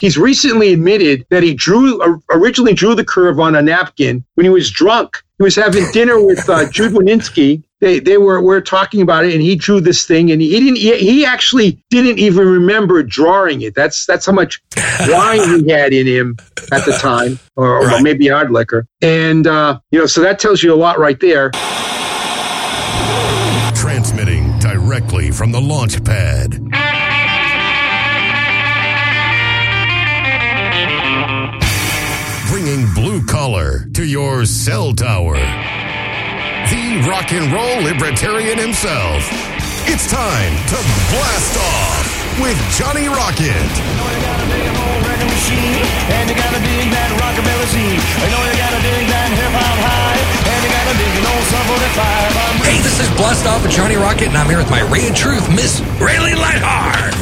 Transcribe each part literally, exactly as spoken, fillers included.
He's recently admitted that he drew originally drew the curve on a napkin when he was drunk. He was having dinner with uh, Jude Wanniski. They they were were talking about it, and he drew this thing, and he didn't. He, he actually didn't even remember drawing it. That's that's how much wine he had in him at the time, or, right. or maybe hard liquor. And uh, you know, so that tells you a lot right there. Transmitting directly from the launch pad. Bringing blue collar to your cell tower. The rock and roll libertarian himself. It's time to blast off with Johnny Rocket. I know you got a big old record machine, and you got a big bad rockabilly scene. I know you got a big bad hip hop high, and you got a big old seven forty-five. Hey, this is Blast Off with Johnny Rocket, and I'm here with my Ray of Truth, Miss Rayleigh Lightheart.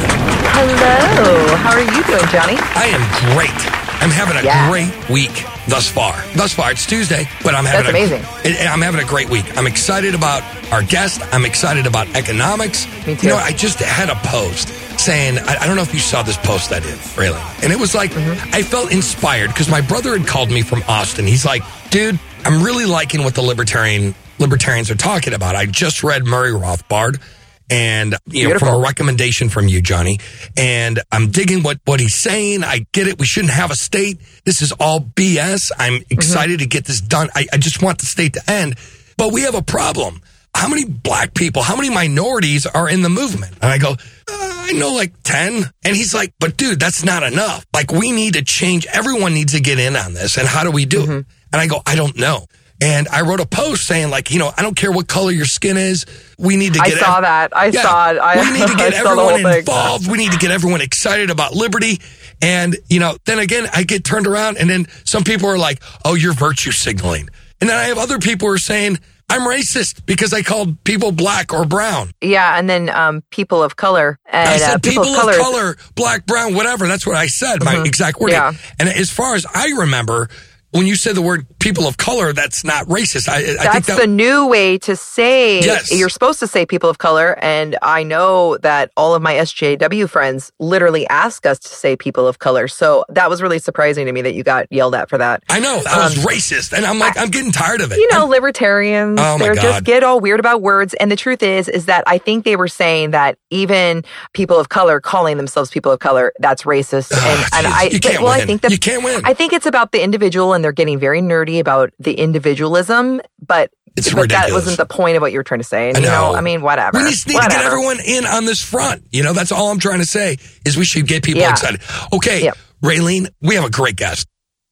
Hello, how are you doing, Johnny? I am great. I'm having a yeah. great week thus far. Thus far, it's Tuesday, but I'm having That's a, amazing. It, I'm having a great week. I'm excited about our guest. I'm excited about economics. Me too. You know, I just had a post saying, I, I don't know if you saw this post I did, really. And it was like, mm-hmm. I felt inspired because my brother had called me from Austin. He's like, dude, I'm really liking what the libertarian libertarians are talking about. I just read Murray Rothbard. And, you know, from a recommendation from you, Johnny, and I'm digging what, what he's saying. I get it. We shouldn't have a state. This is all B S. I'm excited mm-hmm. to get this done. I, I just want the state to end, but we have a problem. How many black people, how many minorities are in the movement? And I go, uh, I know like ten. And he's like, but dude, that's not enough. Like we need to change. Everyone needs to get in on this. And how do we do mm-hmm. it? And I go, I don't know. And I wrote a post saying, like, you know, I don't care what color your skin is. We need to get... I saw ev- that. I yeah, saw it. I, we need to get everyone involved. Thing. We need to get everyone excited about liberty. And, you know, then again, I get turned around and then some people are like, oh, you're virtue signaling. And then I have other people who are saying... I'm racist because I called people black or brown. Yeah, and then um, people of color. And, I said uh, people, people of, color. of color, black, brown, whatever. That's what I said, mm-hmm. my exact wording. Yeah. And as far as I remember... When you say the word people of color, that's not racist. I, that's I think that, the new way to say, yes. You're supposed to say people of color. And I know that all of my S J W friends literally ask us to say people of color. So that was really surprising to me that you got yelled at for that. I know. I um, was racist. And I'm like, I, I'm getting tired of it. You know, I'm, libertarians, oh they just get all weird about words. And the truth is, is that I think they were saying that even people of color calling themselves people of color, that's racist. Oh, and, and I, you can't but, well, win. I think that, you can't win. I think it's about the individual and they're getting very nerdy about the individualism, but, it's but that wasn't the point of what you were trying to say. And, I know. You know, I mean, whatever. We just need whatever. to get everyone in on this front. You know, that's all I'm trying to say is we should get people yeah. excited. Okay, yep. Raylene, we have a great guest.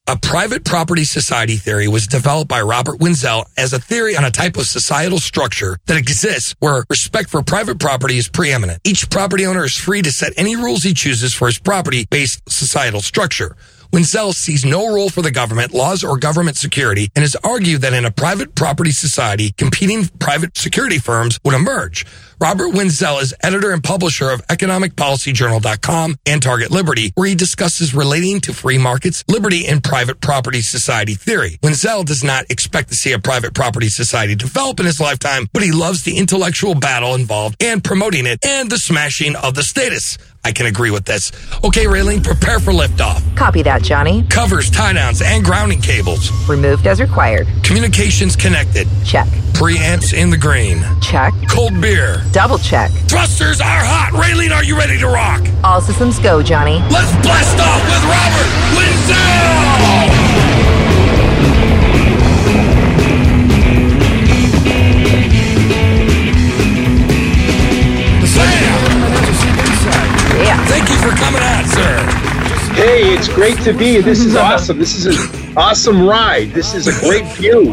A private property society theory was developed by Robert Wenzel as a theory on a type of societal structure that exists where respect for private property is preeminent. Each property owner is free to set any rules he chooses for his property-based societal structure. Wenzel sees no role for the government, laws, or government security, and has argued that in a private property society, competing private security firms would emerge. Robert Wenzel is editor and publisher of Economic Policy Journal dot com and Target Liberty, where he discusses relating to free markets, liberty, and private property society theory. Wenzel does not expect to see a private property society develop in his lifetime, but he loves the intellectual battle involved and promoting it and the smashing of the status. I can agree with this. Okay, Raylene, prepare for liftoff. Copy that, Johnny. Covers, tie-downs, and grounding cables. Removed as required. Communications connected. Check. Preamps in the green. Check. Cold beer. Double check. Thrusters are hot. Raylene, are you ready to rock? All systems go, Johnny. Let's blast off with Robert Wenzel. Sam! Yeah. Thank you for coming out, sir. Hey, it's great to be. This is awesome. This is an awesome ride. This is a great view.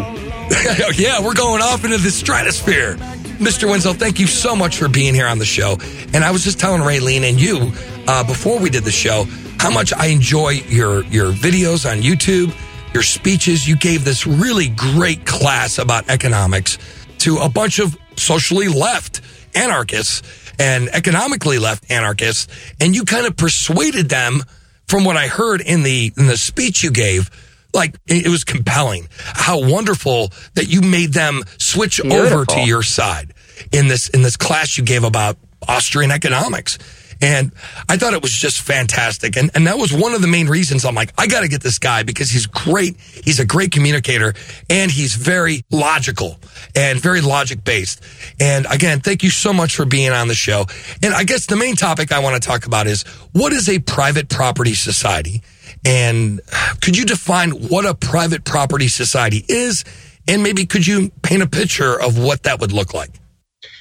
Yeah, we're going off into the stratosphere. Mister Wenzel, thank you so much for being here on the show. And I was just telling Raylene and you uh, before we did the show how much I enjoy your, your videos on YouTube, your speeches. You gave this really great class about economics to a bunch of socially left anarchists and economically left anarchists, and you kind of persuaded them from what I heard in the in the speech you gave. Like, it was compelling how wonderful that you made them switch Beautiful. over to your side in this in this class you gave about Austrian economics. And I thought it was just fantastic. And and that was one of the main reasons I'm like, I got to get this guy because he's great. He's a great communicator and he's very logical and very logic based. And again, thank you so much for being on the show. And I guess the main topic I want to talk about is what is a private property society? And could you define what a private property society is? And maybe could you paint a picture of what that would look like?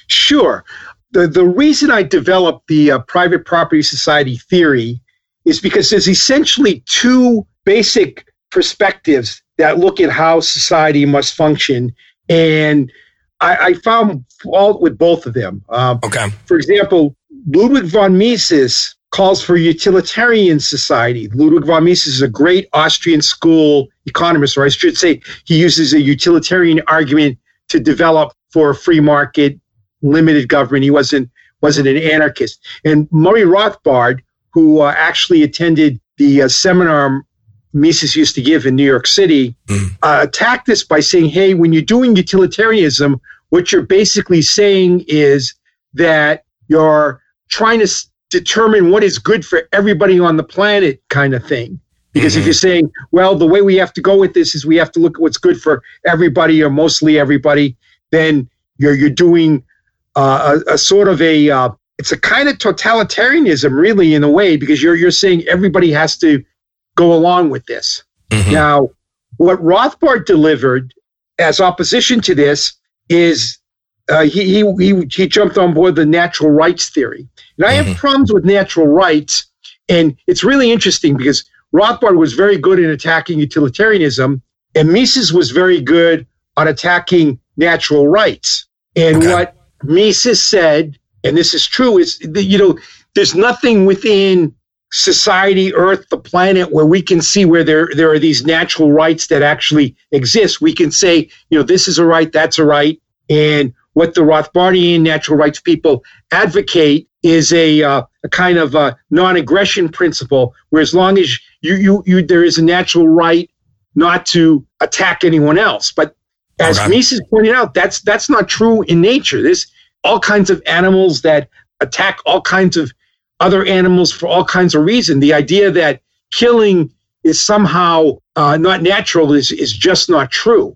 Sure. The the reason I developed the uh, private property society theory is because there's essentially two basic perspectives that look at how society must function. And I, I found fault with both of them. Um, okay. For example, Ludwig von Mises calls for utilitarian society. Ludwig von Mises is a great Austrian school economist, or I should say he uses a utilitarian argument to develop for a free market, limited government. He wasn't wasn't an anarchist. And Murray Rothbard, who uh, actually attended the uh, seminar Mises used to give in New York City, mm. uh, attacked this by saying, hey, when you're doing utilitarianism, what you're basically saying is that you're trying to s- determine what is good for everybody on the planet kind of thing. Because mm-hmm. if you're saying, well, the way we have to go with this is we have to look at what's good for everybody or mostly everybody, then you're you're doing uh, a, a sort of a uh, it's a kind of totalitarianism, really, in a way, because you're you're saying everybody has to go along with this. Mm-hmm. Now, what Rothbard delivered as opposition to this is uh, he he he he jumped on board the natural rights theory, and I mm-hmm. have problems with natural rights, and it's really interesting because Rothbard was very good in attacking utilitarianism, and Mises was very good on attacking natural rights. And okay. what Mises said, and this is true, is that, you know, there's nothing within society, Earth, the planet, where we can see where there, there are these natural rights that actually exist. We can say, you know, this is a right, that's a right. And what the Rothbardian natural rights people advocate is a, uh, a kind of a non-aggression principle, where as long as you, you, you there is a natural right not to attack anyone else. But as okay. Mises pointed out, that's that's not true in nature. There's all kinds of animals that attack all kinds of other animals for all kinds of reason. The idea that killing is somehow uh, not natural is, is just not true.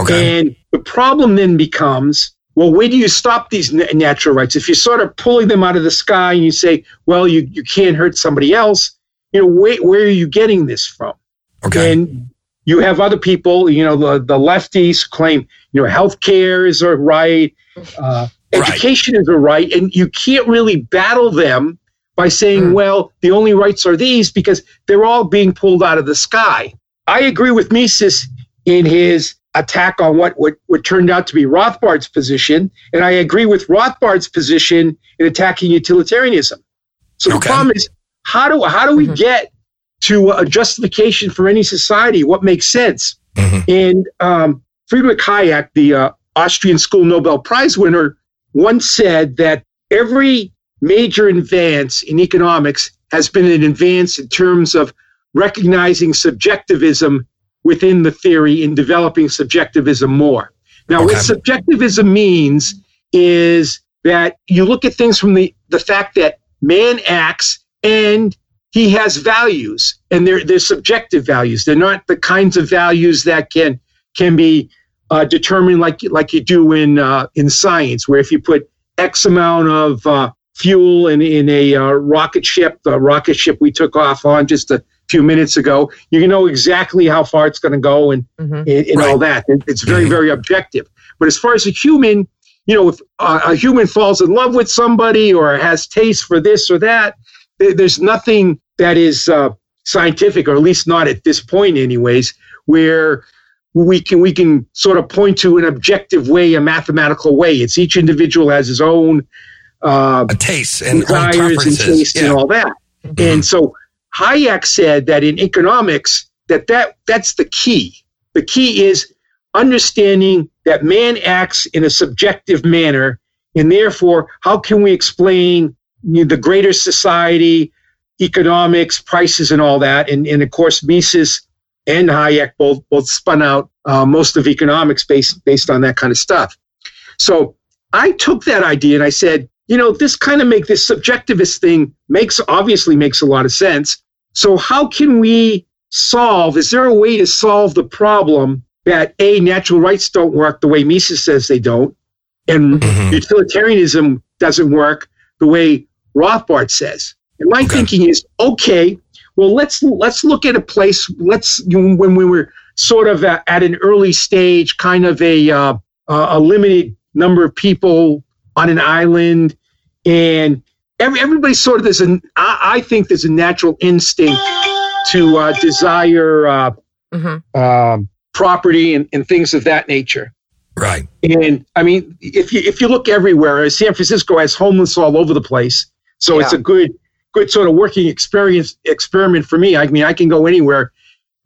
Okay. And the problem then becomes, well, where do you stop these na- natural rights? If you're sort of pulling them out of the sky and you say, well, you, you can't hurt somebody else, you know, where, where are you getting this from? Okay. And you have other people, you know, the, the lefties claim, you know, healthcare is a right, uh, right, education is a right, and you can't really battle them by saying, mm. well, the only rights are these, because they're all being pulled out of the sky. I agree with Mises in his attack on what, what, what turned out to be Rothbard's position, and I agree with Rothbard's position in attacking utilitarianism. So okay. the problem is, how do, how do we mm-hmm. get to a justification for any society, what makes sense? Mm-hmm. And um, Friedrich Hayek, the uh, Austrian School Nobel Prize winner, once said that every major advance in economics has been an advance in terms of recognizing subjectivism within the theory and developing subjectivism more. Now, okay. what subjectivism means is that you look at things from the, the fact that man acts and he has values, and they're, they're subjective values. They're not the kinds of values that can can be uh, determined like like you do in uh, in science, where if you put X amount of uh, fuel in in a uh, rocket ship, the rocket ship we took off on just a few minutes ago, you know exactly how far it's going to go and mm-hmm. and, and right. all that. It's very, very objective. But as far as a human, you know, if uh, a human falls in love with somebody or has taste for this or that, there's nothing that is uh, scientific, or at least not at this point anyways, where we can we can sort of point to an objective way, a mathematical way. It's each individual has his own uh, tastes and desires and tastes yeah. and all that. Mm-hmm. And so Hayek said that in economics, that, that that's the key. The key is understanding that man acts in a subjective manner, and therefore, how can we explain the greater society, economics, prices, and all that. And, and of course, Mises and Hayek both both spun out uh, most of economics based, based on that kind of stuff. So I took that idea and I said, you know, this kind of make this subjectivist thing makes obviously makes a lot of sense. So how can we solve, is there a way to solve the problem that A, natural rights don't work the way Mises says they don't, and mm-hmm. utilitarianism doesn't work the way Rothbard says? And my okay. thinking is, okay, well, let's let's look at a place, let's, when we were sort of at, at an early stage, kind of a uh, a limited number of people on an island, and every, everybody sort of, there's an, I, I think there's a natural instinct to uh, desire uh, mm-hmm. um, property and, and things of that nature. Right. And I mean, if you if you look everywhere, San Francisco has homeless all over the place. So yeah. it's a good good sort of working experience experiment for me. I mean, I can go anywhere,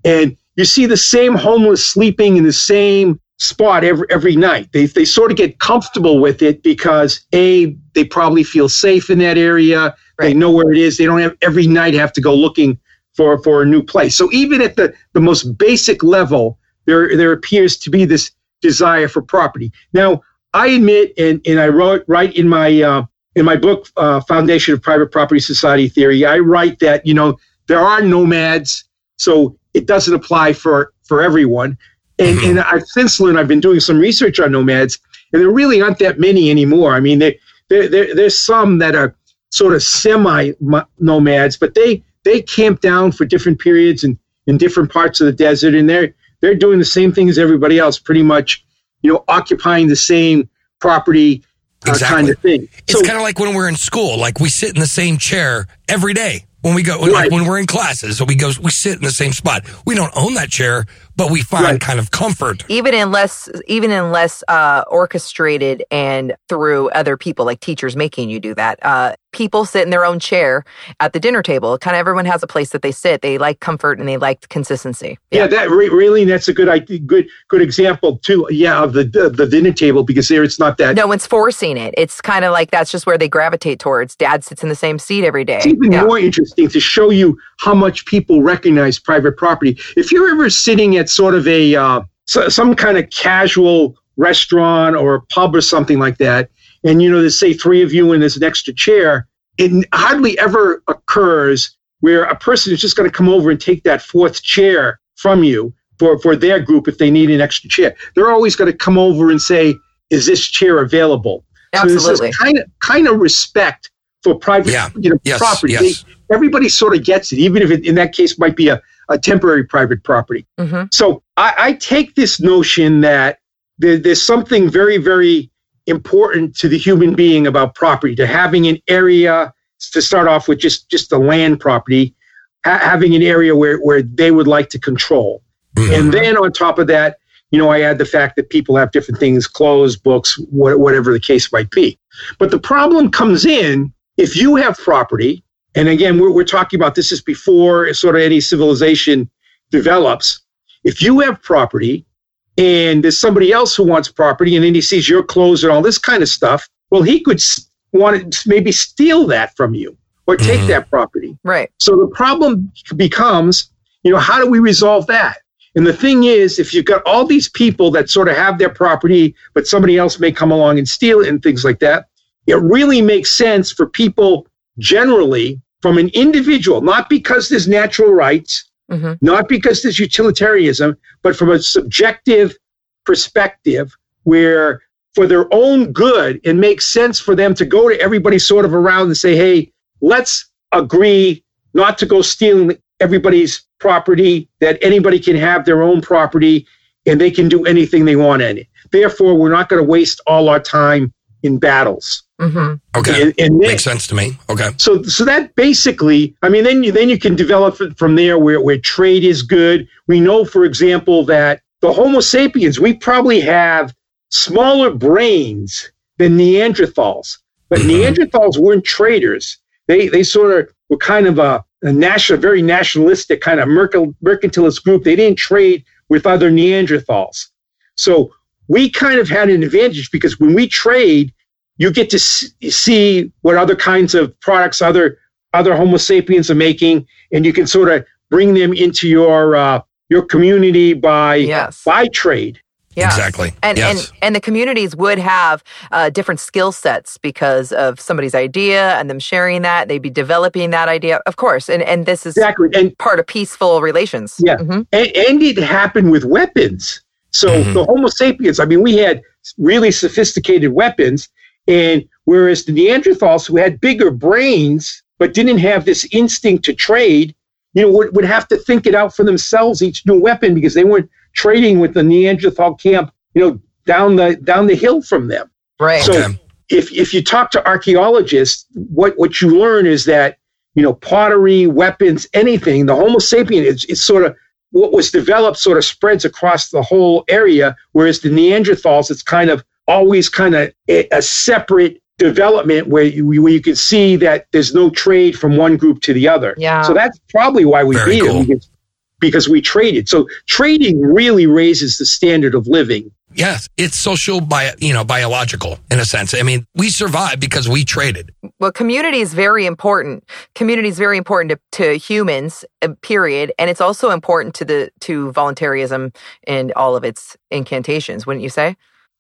and you see the same homeless sleeping in the same spot every every night. They they sort of get comfortable with it because A, they probably feel safe in that area. Right. They know where it is. They don't have every night have to go looking for for a new place. So even at the, the most basic level, there there appears to be this desire for property. Now, I admit, and, and I wrote right in my uh, in my book, uh, Foundation of Private Property Society Theory, I write that, you know, there are nomads, so it doesn't apply for, for everyone. And, mm-hmm. and I've since learned, I've been doing some research on nomads, and there really aren't that many anymore. I mean, there there there's some that are sort of semi-nomads, but they, they camp down for different periods and in, in different parts of the desert, and they're They're doing the same thing as everybody else, pretty much, you know, occupying the same property uh, exactly. kind of thing. It's so, kind of like when we're in school, like we sit in the same chair every day when we go, right. like when we're in classes. So we go, we sit in the same spot. We don't own that chair, but we find right. kind of comfort. Even in less, even in less uh, orchestrated and through other people, like teachers making you do that. Uh, people sit in their own chair at the dinner table. Kind of everyone has a place that they sit. They like comfort and they like consistency. Yeah, yeah that re- really, that's a good idea, good good example too. Yeah, of the the dinner table, because there it's not that. No one's forcing it. It's kind of like that's just where they gravitate towards. Dad sits in the same seat every day. It's even yeah. more interesting to show you how much people recognize private property. If you're ever sitting at sort of a uh, so, some kind of casual restaurant or a pub or something like that, and, you know, there's, say, three of you and there's an extra chair, it hardly ever occurs where a person is just going to come over and take that fourth chair from you for, for their group if they need an extra chair. They're always going to come over and say, is this chair available? Absolutely. So there's this kind of, kind of respect for private yeah. you know, yes, property. Yes. They, everybody sort of gets it, even if it, in that case, might be a, a temporary private property. Mm-hmm. So I, I take this notion that there, there's something very, very important to the human being about property, to having an area, to start off with just, just the land property, ha- having an area where, where they would like to control. Mm-hmm. And then on top of that, you know, I add the fact that people have different things, clothes, books, wh- whatever the case might be. But the problem comes in if you have property, and again, we're, we're talking about this is before sort of any civilization develops. If you have property, and there's somebody else who wants property, and then he sees your clothes and all this kind of stuff, well, he could want to maybe steal that from you or take mm-hmm. that property. Right. So the problem becomes, you know, how do we resolve that? And the thing is, if you've got all these people that sort of have their property, but somebody else may come along and steal it and things like that, it really makes sense for people generally from an individual, not because there's natural rights, mm-hmm. not because there's utilitarianism, but from a subjective perspective where for their own good, it makes sense for them to go to everybody sort of around and say, hey, let's agree not to go stealing everybody's property, that anybody can have their own property and they can do anything they want in it. Therefore, we're not going to waste all our time in battles. Mm-hmm. Okay, and, and then, makes sense to me. Okay, so so that basically, I mean, then you then you can develop it from there where where trade is good. We know, for example, that the Homo sapiens, we probably have smaller brains than Neanderthals, but mm-hmm. Neanderthals weren't traders. They they sort of were kind of a, a national, very nationalistic kind of merc- mercantilist group. They didn't trade with other Neanderthals, so we kind of had an advantage because when we trade, you get to see what other kinds of products other other Homo sapiens are making, and you can sort of bring them into your uh, your community by yes. by trade. Yeah. Exactly. And, yes. and and the communities would have uh, different skill sets because of somebody's idea and them sharing that. They'd be developing that idea, of course. And and this is exactly. and, part of peaceful relations. Yeah. Mm-hmm. And, and it happened with weapons. So mm-hmm. the Homo sapiens, I mean, we had really sophisticated weapons. And whereas the Neanderthals, who had bigger brains but didn't have this instinct to trade, you know, would, would have to think it out for themselves, each new weapon, because they weren't trading with the Neanderthal camp, you know, down the down the hill from them. Right. So okay. if if you talk to archaeologists, what, what you learn is that, you know, pottery, weapons, anything, the Homo sapien is, is sort of what was developed sort of spreads across the whole area, whereas the Neanderthals, it's kind of always kind of a, a separate development where you, where you can see that there's no trade from one group to the other. Yeah. So that's probably why we Very beat cool. them. Because we traded. So trading really raises the standard of living. Yes, it's social, bio, you know, biological in a sense. I mean, we survived because we traded. Well, community is very important. Community is very important to, to humans, period. And it's also important to the to voluntarism and all of its incantations, wouldn't you say?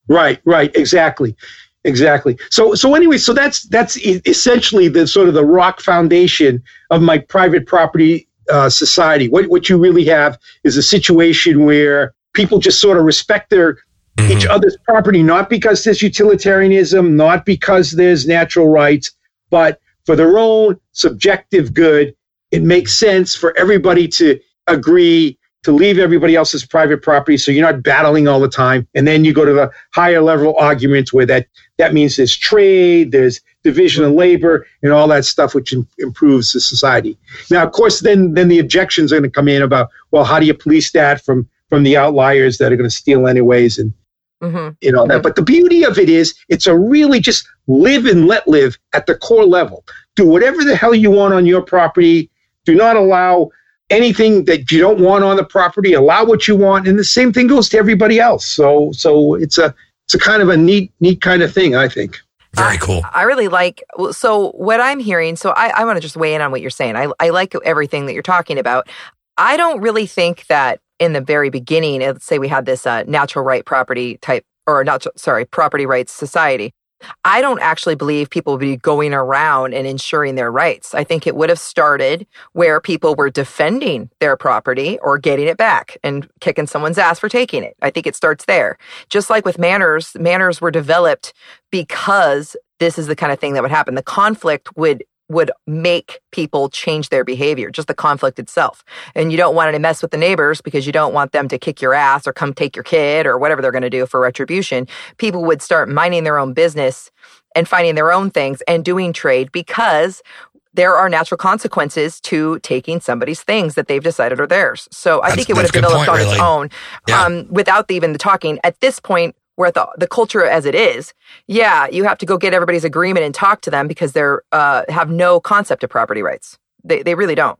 Right, right, exactly. Exactly. So, so anyway, so that's that's essentially the sort of the rock foundation of my private property Uh, society. What what you really have is a situation where people just sort of respect their mm-hmm. each other's property, not because there's utilitarianism, not because there's natural rights, but for their own subjective good. It makes sense for everybody to agree to leave everybody else's private property, so you're not battling all the time. And then you go to the higher level arguments where that that means there's trade, there's division of labor, and all that stuff, which im- improves the society. Now, of course, then then the objections are going to come in about, well, how do you police that from from the outliers that are going to steal anyways, and mm-hmm. you know mm-hmm. that. But the beauty of it is, it's a really just live and let live at the core level. Do whatever the hell you want on your property. Do not allow anything that you don't want on the property. Allow what you want, and the same thing goes to everybody else. So, so it's a it's a kind of a neat neat kind of thing, I think. Very cool. I, I really like, so what I'm hearing, so I, I want to just weigh in on what you're saying. I, I like everything that you're talking about. I don't really think that in the very beginning, let's say we had this uh, natural right property type, or not, sorry, property rights society. I don't actually believe people would be going around and ensuring their rights. I think it would have started where people were defending their property or getting it back and kicking someone's ass for taking it. I think it starts there. Just like with manners, manners were developed because this is the kind of thing that would happen. The conflict would would make people change their behavior, just the conflict itself. And you don't want to mess with the neighbors because you don't want them to kick your ass or come take your kid or whatever they're going to do for retribution. People would start minding their own business and finding their own things and doing trade because there are natural consequences to taking somebody's things that they've decided are theirs. So I that's, think it would have developed point, on really. its own yeah. um, without even the talking. At this point, where the, the culture as it is, yeah, you have to go get everybody's agreement and talk to them because they're uh, have no concept of property rights. They they really don't.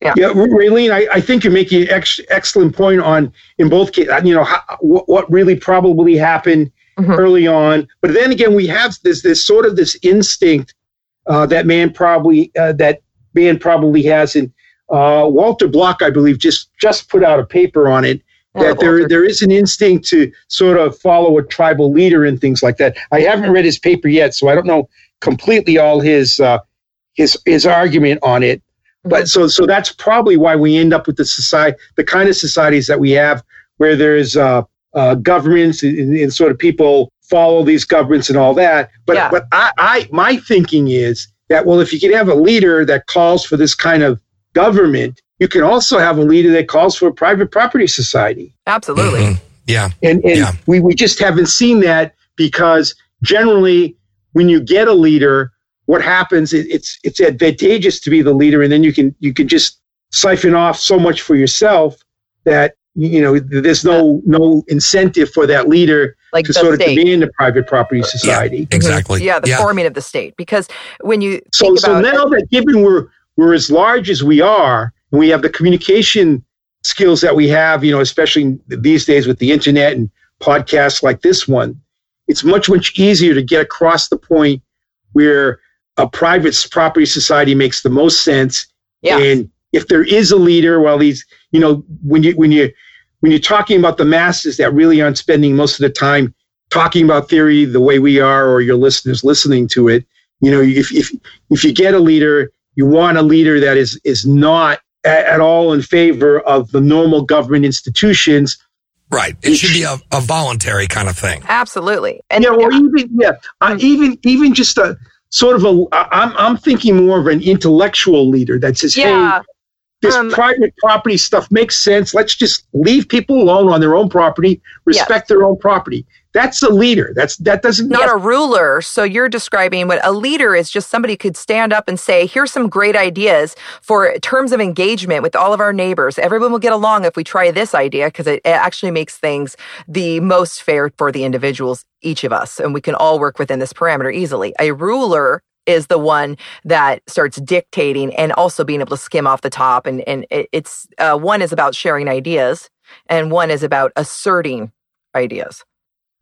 Yeah, yeah Raylene, I, I think you're making an ex- excellent point on, in both cases, you know, how, what, what really probably happened mm-hmm. early on. But then again, we have this this sort of this instinct uh, that man probably uh, that man probably has. And uh, Walter Block, I believe, just just put out a paper on it. That there, there is an instinct to sort of follow a tribal leader and things like that. I haven't read his paper yet, so I don't know completely all his uh, his his argument on it. But so so that's probably why we end up with the society, the kind of societies that we have, where there's uh, uh, governments and, and sort of people follow these governments and all that. But yeah. but I, I my thinking is that, well, if you can have a leader that calls for this kind of government, you can also have a leader that calls for a private property society. Absolutely. Mm-hmm. Yeah. And, and yeah. We, we just haven't seen that because generally when you get a leader, what happens is it's it's advantageous to be the leader, and then you can you can just siphon off so much for yourself that you know there's no no incentive for that leader like to sort state. of demand a private property society. Yeah, exactly. Yeah, the yeah. forming of the state. Because when you So think so about- now that given we're we're as large as we are, we have the communication skills that we have, you know, especially these days with the internet and podcasts like this one. It's much, much easier to get across the point where a private property society makes the most sense. Yeah. And if there is a leader, well, these, you know, when you when you when you're talking about the masses that really aren't spending most of the time talking about theory the way we are, or your listeners listening to it, you know, if if if you get a leader, you want a leader that is is not at, at all in favor of the normal government institutions. Right. It should be a, a voluntary kind of thing. Absolutely. And yeah, well, even yeah, uh, even even just a sort of a. I'm I'm thinking more of an intellectual leader that says, yeah. "Hey, this um, private property stuff makes sense. Let's just leave people alone on their own property. Respect yes. their own property." That's a leader. That's that doesn't not yes. a ruler. So you're describing what a leader is, just somebody could stand up and say, here's some great ideas for terms of engagement with all of our neighbors. Everyone will get along if we try this idea, because it actually makes things the most fair for the individuals, each of us, and we can all work within this parameter easily. A ruler is the one that starts dictating and also being able to skim off the top. And, and it's uh, one is about sharing ideas and one is about asserting ideas.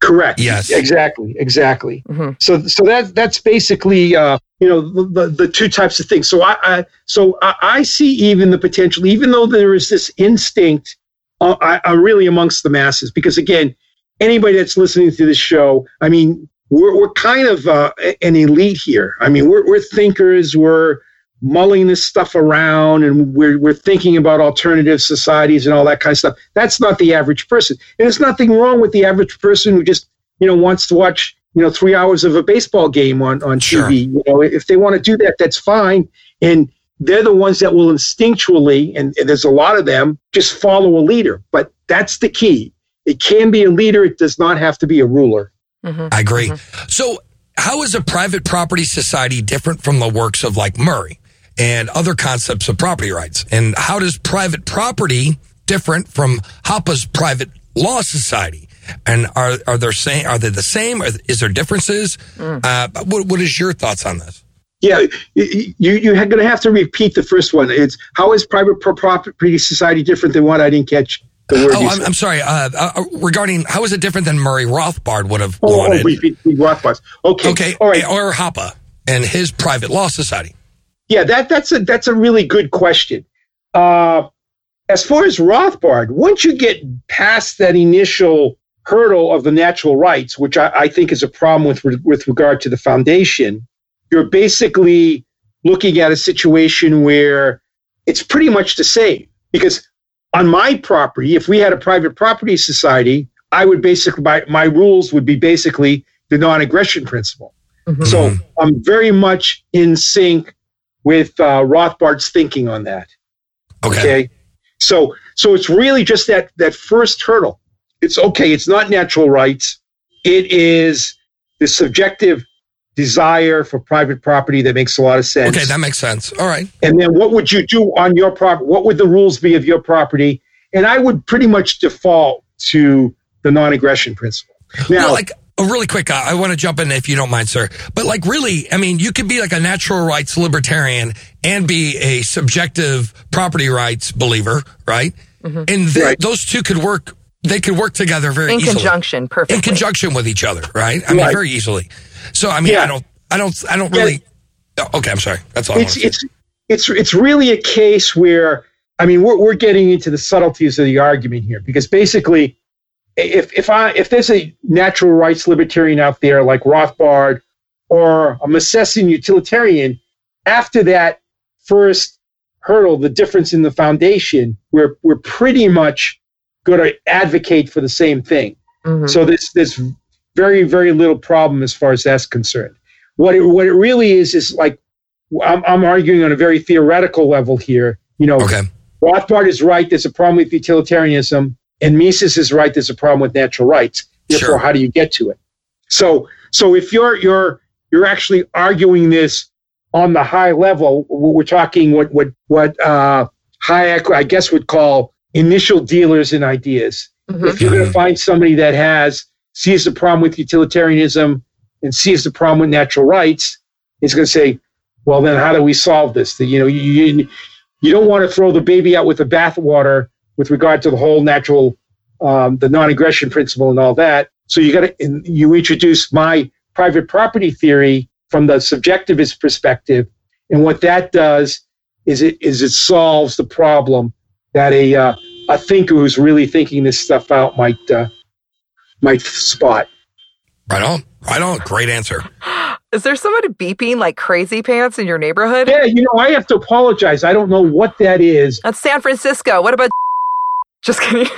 Correct. Yes. Exactly. Exactly. Mm-hmm. So, so that that's basically uh, you know the, the the two types of things. So I, I so I, I see even the potential, even though there is this instinct, uh, I, I really amongst the masses. Because again, anybody that's listening to this show, I mean, we're we're kind of uh, an elite here. I mean, we're we're thinkers. We're mulling this stuff around, and we're we're thinking about alternative societies and all that kind of stuff. That's not the average person, and there's nothing wrong with the average person who just you know wants to watch you know three hours of a baseball game on on sure. T V. You know, if they want to do that, that's fine. And they're the ones that will instinctually, and, and there's a lot of them, just follow a leader. But that's the key. It can be a leader. It does not have to be a ruler. Mm-hmm. I agree. Mm-hmm. So, how is a private property society different from the works of like Murray and other concepts of property rights? And how does private property different from HAPA's private law society? And are are there same? Are they the same? Is there differences? Mm. Uh, what what is your thoughts on this? Yeah, you you're going to have to repeat the first one. It's how is private property society different than what I didn't catch. Oh, I'm, I'm sorry. Uh, uh, regarding how is it different than Murray Rothbard would have oh, wanted? Oh, we, we Rothbard. Okay. Okay. All right. Or HAPA and his private law society. Yeah, that that's a that's a really good question. Uh, as far as Rothbard, once you get past that initial hurdle of the natural rights, which I, I think is a problem with with regard to the foundation, you're basically looking at a situation where it's pretty much the same. Because on my property, if we had a private property society, I would basically my, my rules would be basically the non-aggression principle. Mm-hmm. So I'm very much in sync with uh, Rothbard's thinking on that. Okay. okay. So so it's really just that that first hurdle. It's okay, it's not natural rights. It is the subjective desire for private property that makes a lot of sense. Okay, that makes sense. All right. And then what would you do on your property? What would the rules be of your property? And I would pretty much default to the non-aggression principle. Now, well, like Oh, really quick, I, I want to jump in if you don't mind, sir. But like really, I mean, you could be like a natural rights libertarian and be a subjective property rights believer, right? Mm-hmm. And th- right. those two could work, they could work together very easily. In conjunction, perfectly. In conjunction with each other, right? I right. mean, very easily. So, I mean, yeah. I don't, I don't, I don't yeah. really, oh, okay, I'm sorry. That's all it's, I it's, it's, it's really a case where, I mean, we're, we're getting into the subtleties of the argument here, because basically, If if I if there's a natural rights libertarian out there like Rothbard or a Misesian utilitarian, after that first hurdle, the difference in the foundation, we're we're pretty much going to advocate for the same thing. Mm-hmm. So there's there's very very little problem as far as that's concerned. What it what it really is is like I'm I'm arguing on a very theoretical level here. You know, okay. Rothbard is right. There's a problem with utilitarianism. And Mises is right. There's a problem with natural rights. Therefore, sure. how do you get to it? So, so if you're you're you're actually arguing this on the high level, we're talking what what what uh, Hayek, I guess, would call initial dealers in ideas. Mm-hmm. If you're going to find somebody that has sees the problem with utilitarianism and sees the problem with natural rights, is going to say, "Well, then, how do we solve this?" The, you know, you, you you don't want to throw the baby out with the bathwater with regard to the whole natural, um, the non-aggression principle and all that. So you got to, you introduce my private property theory from the subjectivist perspective. And what that does is it, is it solves the problem that a, uh, a thinker who's really thinking this stuff out might uh, might spot. Right on. Right on. Great answer. Is there somebody beeping like crazy pants in your neighborhood? Yeah, you know, I have to apologize. I don't know what that is. That's San Francisco. What about... Just kidding.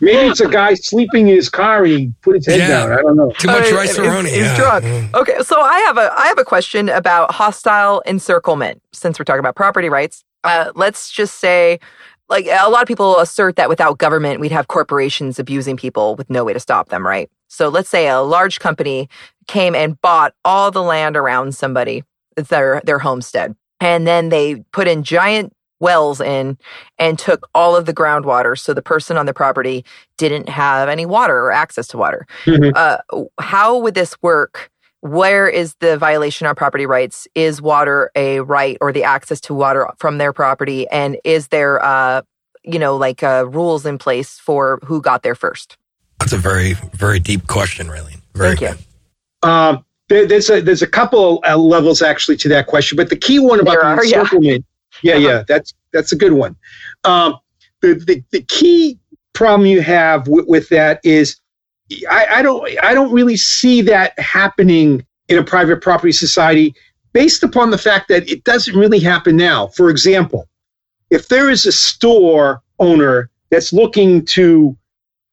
Maybe it's a guy sleeping in his car and he put his head yeah. down. I don't know. Too much rice aroni. He's, he's yeah. drunk. Mm. Okay, so I have a I have a question about hostile encirclement, since we're talking about property rights. Uh, let's just say... Like, a lot of people assert that without government, we'd have corporations abusing people with no way to stop them, right? So let's say a large company came and bought all the land around somebody, their their homestead, and then they put in giant wells in and took all of the groundwater, so the person on the property didn't have any water or access to water. Mm-hmm. Uh, how would this work? Where is the violation on property rights? Is water a right, or the access to water from their property? And is there, uh, you know, like uh, rules in place for who got there first? That's a very, very deep question, really. Very Thank good. you. Um, there, there's a there's a couple of levels actually to that question, but the key one about there the are, encirclement, yeah, yeah, yeah, that's that's a good one. Um, the, the the key problem you have with, with that is. I, I don't. I don't really see that happening in a private property society, based upon the fact that it doesn't really happen now. For example, if there is a store owner that's looking to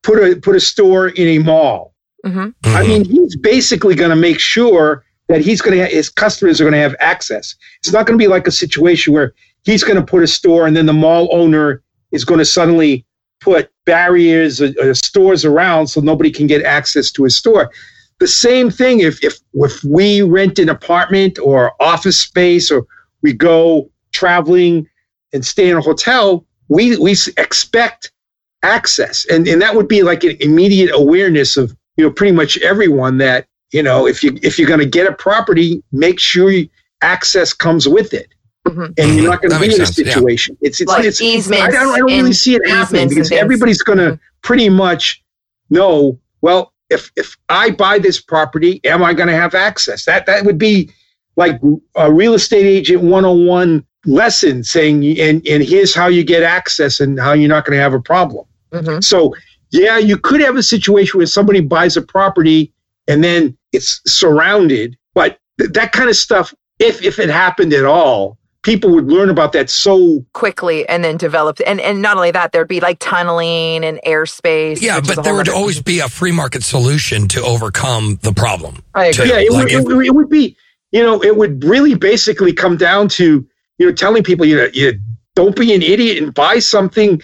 put a put a store in a mall, mm-hmm. Mm-hmm. I mean, he's basically going to make sure that he's going to ha- his customers are going to have access. It's not going to be like a situation where he's going to put a store and then the mall owner is going to suddenly put barriers or, or stores around so nobody can get access to a store. The same thing if, if if we rent an apartment or office space, or we go traveling and stay in a hotel, we we expect access. And and that would be like an immediate awareness of, you know, pretty much everyone that, you know, if you if you're going to get a property, make sure you, access comes with it. Mm-hmm. And you're not going to be in sense. a situation. Yeah. It's it's, like it's, it's I don't, I don't really see it happening, because everybody's going to pretty much know. Well, if if I buy this property, am I going to have access? That that would be like a real estate agent one oh one lesson saying, and and here's how you get access and how you're not going to have a problem. Mm-hmm. So yeah, you could have a situation where somebody buys a property and then it's surrounded, but th- that kind of stuff, if if it happened at all. People would learn about that so quickly and then develop. And, and not only that, there'd be like tunneling and airspace. Yeah, but there would always be a free market solution to overcome the problem. I agree. Yeah, it, like would, if, it would be, you know, it would really basically come down to, you know, telling people, you know, you don't be an idiot and buy something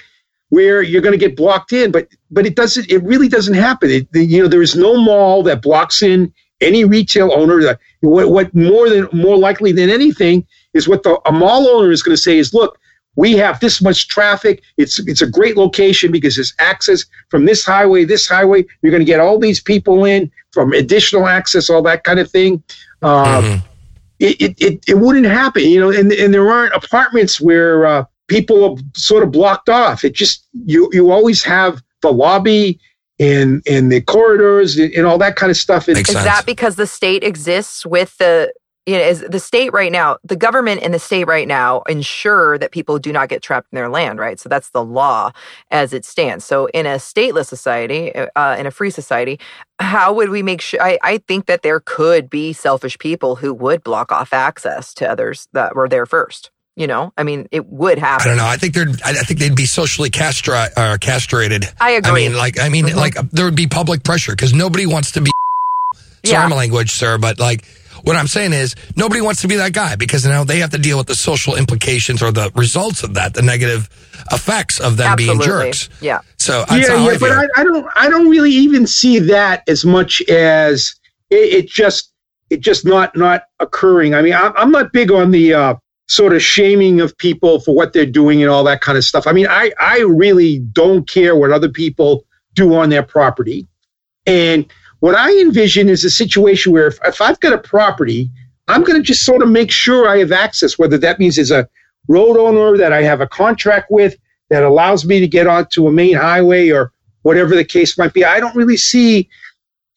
where you're going to get blocked in. But but it doesn't, it really doesn't happen. It, you know, there is no mall that blocks in any retail owner. That, what, what more than more likely than anything is what the a mall owner is going to say is, look, we have this much traffic. It's it's a great location because there's access from this highway, this highway. You're going to get all these people in from additional access, all that kind of thing. Uh, mm-hmm. it, it it it wouldn't happen, you know. And and there aren't apartments where uh, people are sort of blocked off. It just you you always have the lobby and and the corridors and, and all that kind of stuff. Is that because the state exists with the? You know, is the state right now, the government and the state right now ensure that people do not get trapped in their land, right? So that's the law as it stands. So in a stateless society, uh, in a free society, how would we make sure? I, I think that there could be selfish people who would block off access to others that were there first. You know, I mean, it would happen. I don't know. I think they'd. I think they'd be socially castri- uh, castrated. I agree. I mean, like, I mean, mm-hmm. like, there would be public pressure because nobody wants to be. Sorry, yeah. my language, sir, but like. What I'm saying is nobody wants to be that guy because now they have to deal with the social implications or the results of that, the negative effects of them Absolutely. being jerks. Yeah. So that's yeah, yeah, I but I, I don't, I don't really even see that as much as it, it just, it just not, not occurring. I mean, I'm, I'm not big on the uh, sort of shaming of people for what they're doing and all that kind of stuff. I mean, I, I really don't care what other people do on their property, and. What I envision is a situation where if, if I've got a property, I'm going to just sort of make sure I have access, whether that means it's a road owner that I have a contract with that allows me to get onto a main highway or whatever the case might be. I don't really see,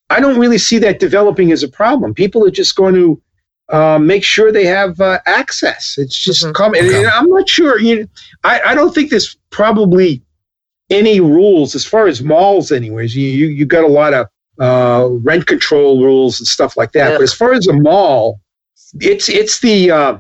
I don't really see that developing as a problem. People are just going to uh, make sure they have uh, access. It's just mm-hmm. common. Okay. And I'm not sure. You know, I, I don't think there's probably any rules, as far as malls anyways, you you, you got a lot of uh, rent control rules and stuff like that. Yeah. But as far as a mall, it's it's the uh,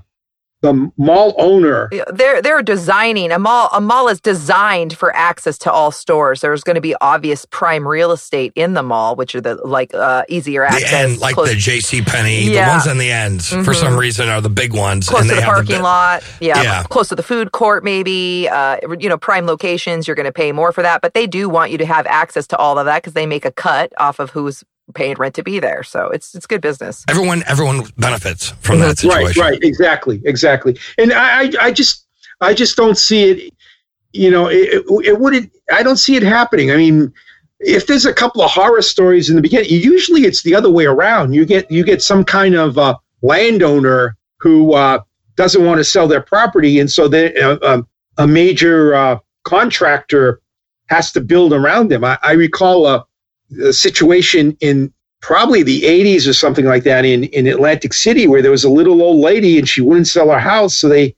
the mall owner. They're they're designing a mall. A mall is designed for access to all stores. There's going to be obvious prime real estate in the mall, which are the like uh, easier access, the end, like close, the J C Penney, yeah. the ones on the ends mm-hmm. for some reason are the big ones. Close and to they the have parking the, lot, yeah, yeah, close to the food court, maybe. Uh, you know, prime locations. You're going to pay more for that, but they do want you to have access to all of that because they make a cut off of who's paying rent to be there. So it's it's good business. Everyone everyone benefits from that situation. Right, right, exactly, exactly. And I I just I just don't see it, you know, it, it wouldn't, I don't see it happening. I mean, if there's a couple of horror stories in the beginning, usually it's the other way around. You get you get some kind of uh, landowner who uh, doesn't want to sell their property, and so they, uh, a major uh, contractor has to build around them. I, I recall a The situation in probably the eighties or something like that in, in Atlantic City, where there was a little old lady and she wouldn't sell her house, so they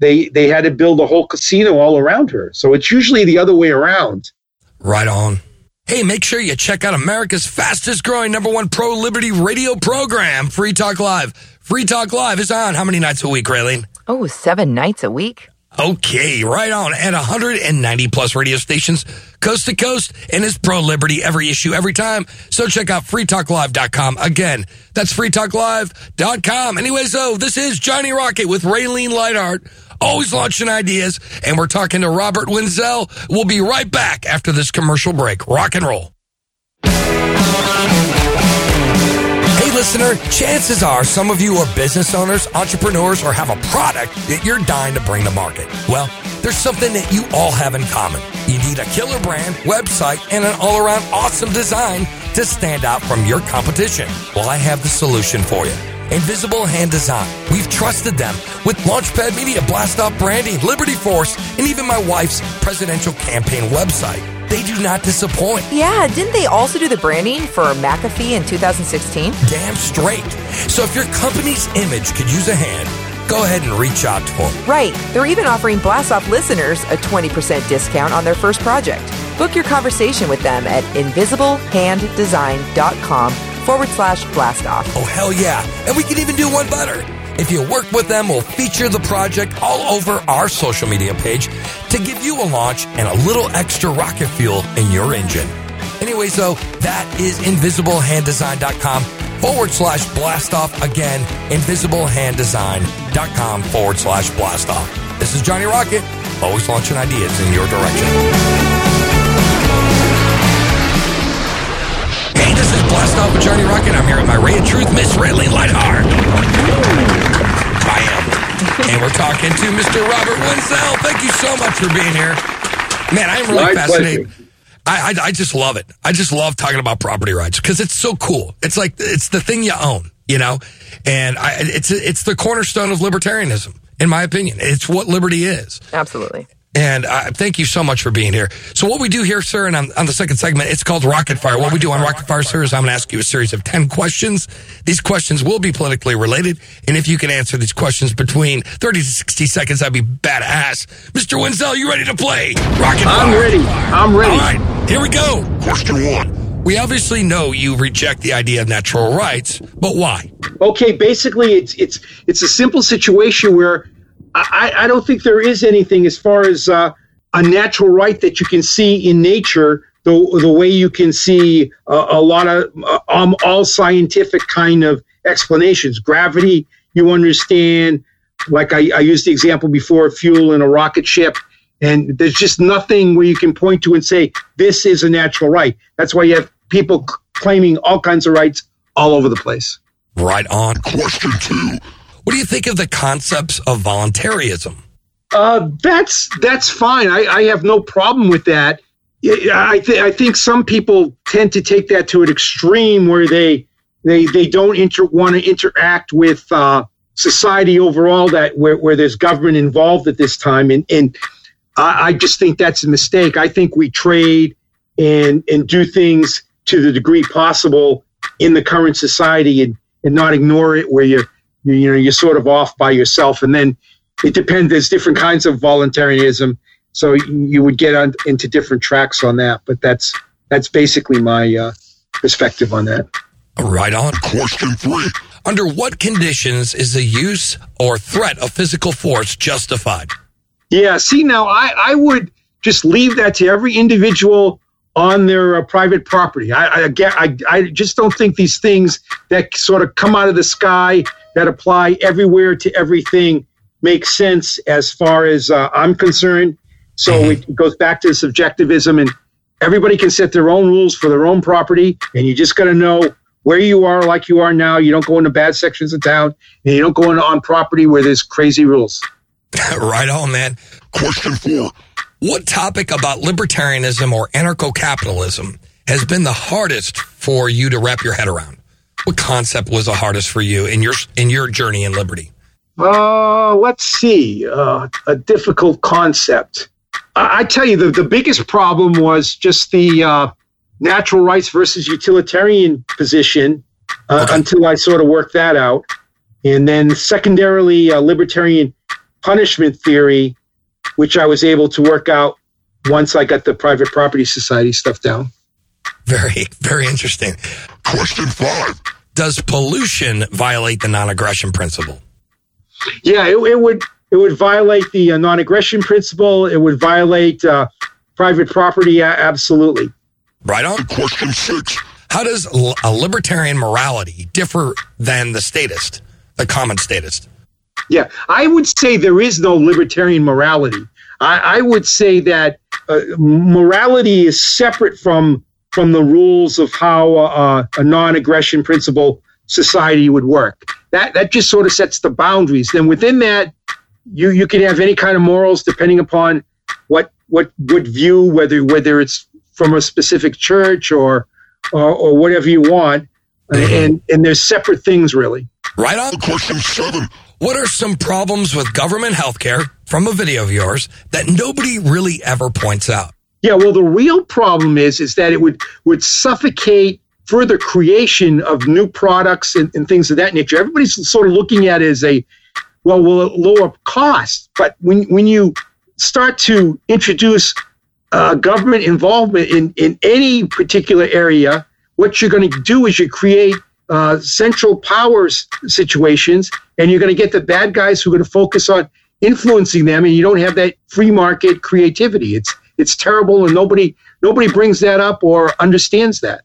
they they had to build a whole casino all around her. So it's usually the other way around. Right on. Hey, make sure you check out America's fastest growing number one pro-liberty radio program, Free Talk Live. Free Talk Live is on how many nights a week, Raylene? Oh, seven nights a week. Okay, right on. At one hundred ninety plus radio stations, coast to coast, and it's pro-liberty every issue, every time. So check out free talk live dot com. Again, that's free talk live dot com. Anyway, so this is Johnny Rocket with Rayleigh Lightheart, always launching ideas, and we're talking to Robert Wenzel. We'll be right back after this commercial break. Rock and roll. Listener, chances are some of you are business owners, entrepreneurs, or have a product that you're dying to bring to market. Well, there's something that you all have in common. You need a killer brand, website, and an all-around awesome design to stand out from your competition. Well, I have the solution for you. Invisible Hand Design. We've trusted them with Launchpad Media, Blast Off Branding, Liberty Force, and even my wife's presidential campaign website. They do not disappoint. Yeah, didn't they also do the branding for McAfee in two thousand sixteen? Damn straight. So if your company's image could use a hand, go ahead and reach out to them. Right. They're even offering Blast Off listeners a twenty percent discount on their first project. Book your conversation with them at invisible hand design dot com forward slash blast off. Oh, hell yeah. And we can even do one better. If you work with them, we'll feature the project all over our social media page to give you a launch and a little extra rocket fuel in your engine. Anyway, so that is invisible hand design dot com forward slash blast off. Again, invisible hand design dot com forward slash blast off. This is Johnny Rocket, always launching ideas in your direction. Blast Off with Johnny Rocket. I'm here with my Ray of Truth, Miss Rayleigh Lightheart. I am. And we're talking to Mister Robert Wenzel. Thank you so much for being here. Man, I am really My fascinated. I, I I just love it. I just love talking about property rights because it's so cool. It's like, it's the thing you own, you know? And I, it's it's the cornerstone of libertarianism, in my opinion. It's what liberty is. Absolutely. And uh, thank you so much for being here. So what we do here, sir, and on, on the second segment, it's called Rocket Fire. What we do on Rocket Fire, sir, is I'm going to ask you a series of ten questions. These questions will be politically related. And if you can answer these questions between thirty to sixty seconds, I'd be badass. Mister Wenzel, you ready to play Rocket Fire? I'm ready. I'm ready. All right. Here we go. Question one. We obviously know you reject the idea of natural rights, but why? Okay, basically, it's it's it's a simple situation where I, I don't think there is anything as far as uh, a natural right that you can see in nature the the way you can see uh, a lot of um, all scientific kind of explanations. Gravity, you understand, like I, I used the example before, fuel in a rocket ship, and there's just nothing where you can point to and say, this is a natural right. That's why you have people c- claiming all kinds of rights all over the place. Right on. Question two. What do you think of the concepts of voluntarism? Uh, that's that's fine. I, I have no problem with that. I, th- I think some people tend to take that to an extreme where they they, they don't inter- want to interact with uh, society overall, that where, where there's government involved at this time. And, and I, I just think that's a mistake. I think we trade and, and do things to the degree possible in the current society and, and not ignore it where you're, You know, you're sort of off by yourself. And then it depends. There's different kinds of voluntarism. So you would get on into different tracks on that, but that's that's basically my uh, perspective on that. Right on. Question three. Under what conditions is the use or threat of physical force justified? Yeah, see, now I, I would just leave that to every individual on their uh, private property. I, I, I, I just don't think these things that sort of come out of the sky that apply everywhere to everything make sense as far as uh, I'm concerned. So mm-hmm. it goes back to the subjectivism, and everybody can set their own rules for their own property, and you just got to know where you are like you are now. You don't go into bad sections of town, and you don't go into on property where there's crazy rules. Right on, man. Question four. What topic about libertarianism or anarcho-capitalism has been the hardest for you to wrap your head around? What concept was the hardest for you in your in your journey in liberty? Uh, let's see. Uh, a difficult concept. I tell you, the, the biggest problem was just the uh, natural rights versus utilitarian position uh, okay. until I sort of worked that out. And then secondarily, uh, libertarian punishment theory, which I was able to work out once I got the private property society stuff down. Very, very interesting. Question five. Does pollution violate the non-aggression principle? Yeah, it, it would... It would violate the uh, non-aggression principle. It would violate uh, private property. Uh, absolutely. Right on. Question six. How does l- a libertarian morality differ than the statist, the common statist? Yeah, I would say there is no libertarian morality. I, I would say that uh, morality is separate from from the rules of how uh, a non-aggression principle society would work. That that just sort of sets the boundaries. Then within that, You you can have any kind of morals depending upon what what what view, whether whether it's from a specific church or or, or whatever you want, mm-hmm. and and there's separate things really. Right on. Question seven. What are some problems with government healthcare from a video of yours that nobody really ever points out? Yeah, well, the real problem is is that it would would suffocate further creation of new products and, and things of that nature. Everybody's sort of looking at it as a Well, will it lower costs? But when when you start to introduce uh, government involvement in, in any particular area, what you're going to do is you create uh, central power situations, and you're going to get the bad guys who are going to focus on influencing them, and you don't have that free market creativity. It's it's terrible, and nobody nobody brings that up or understands that.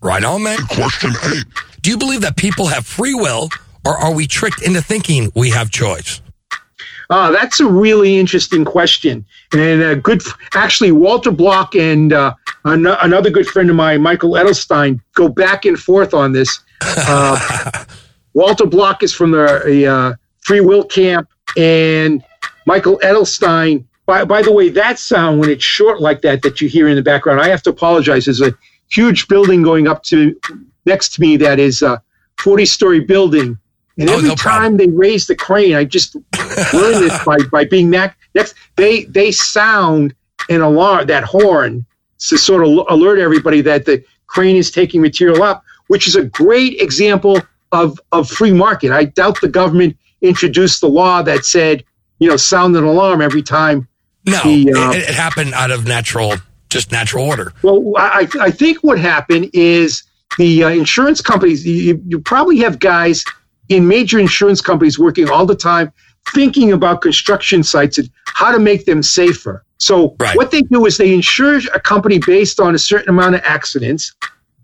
Right on, man. Question eight. Do you believe that people have free will, or are we tricked into thinking we have choice? Uh, that's a really interesting question. And a good, actually, Walter Block and uh, an- another good friend of mine, Michael Edelstein, go back and forth on this. Uh, Walter Block is from the uh, free will camp, and Michael Edelstein, by, by the way, that sound, when it's short like that, that you hear in the background, I have to apologize. There's a huge building going up to next to me that is a forty-story building. And every oh, no time problem. They raise the crane, I just learned this by, by being next. They they sound an alarm, that horn, to sort of alert everybody that the crane is taking material up, which is a great example of, of free market. I doubt the government introduced the law that said, you know, sound an alarm every time. No, the, uh, it, it happened out of natural, just natural order. Well, I, I think what happened is the uh, insurance companies, you, you probably have guys in major insurance companies working all the time, thinking about construction sites and how to make them safer. So right. what they do is they insure a company based on a certain amount of accidents,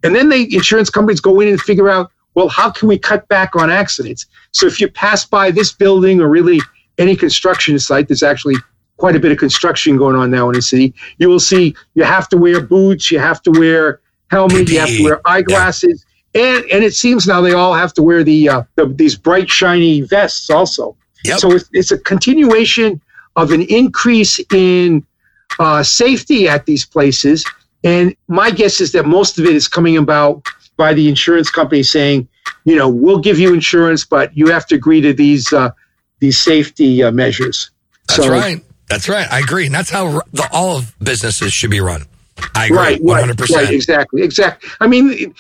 and then the insurance companies go in and figure out, well, how can we cut back on accidents? So if you pass by this building or really any construction site, there's actually quite a bit of construction going on now in the city, you will see you have to wear boots, you have to wear helmet, you have to wear eyeglasses. Yeah. And and it seems now they all have to wear the, uh, the these bright, shiny vests also. Yep. So it's, it's a continuation of an increase in uh, safety at these places. And my guess is that most of it is coming about by the insurance company saying, you know, we'll give you insurance, but you have to agree to these uh, these safety uh, measures. That's so, right. That's right. I agree. And that's how the, all of businesses should be run. I agree. Right, one hundred percent. Right, exactly. Exactly. I mean... It,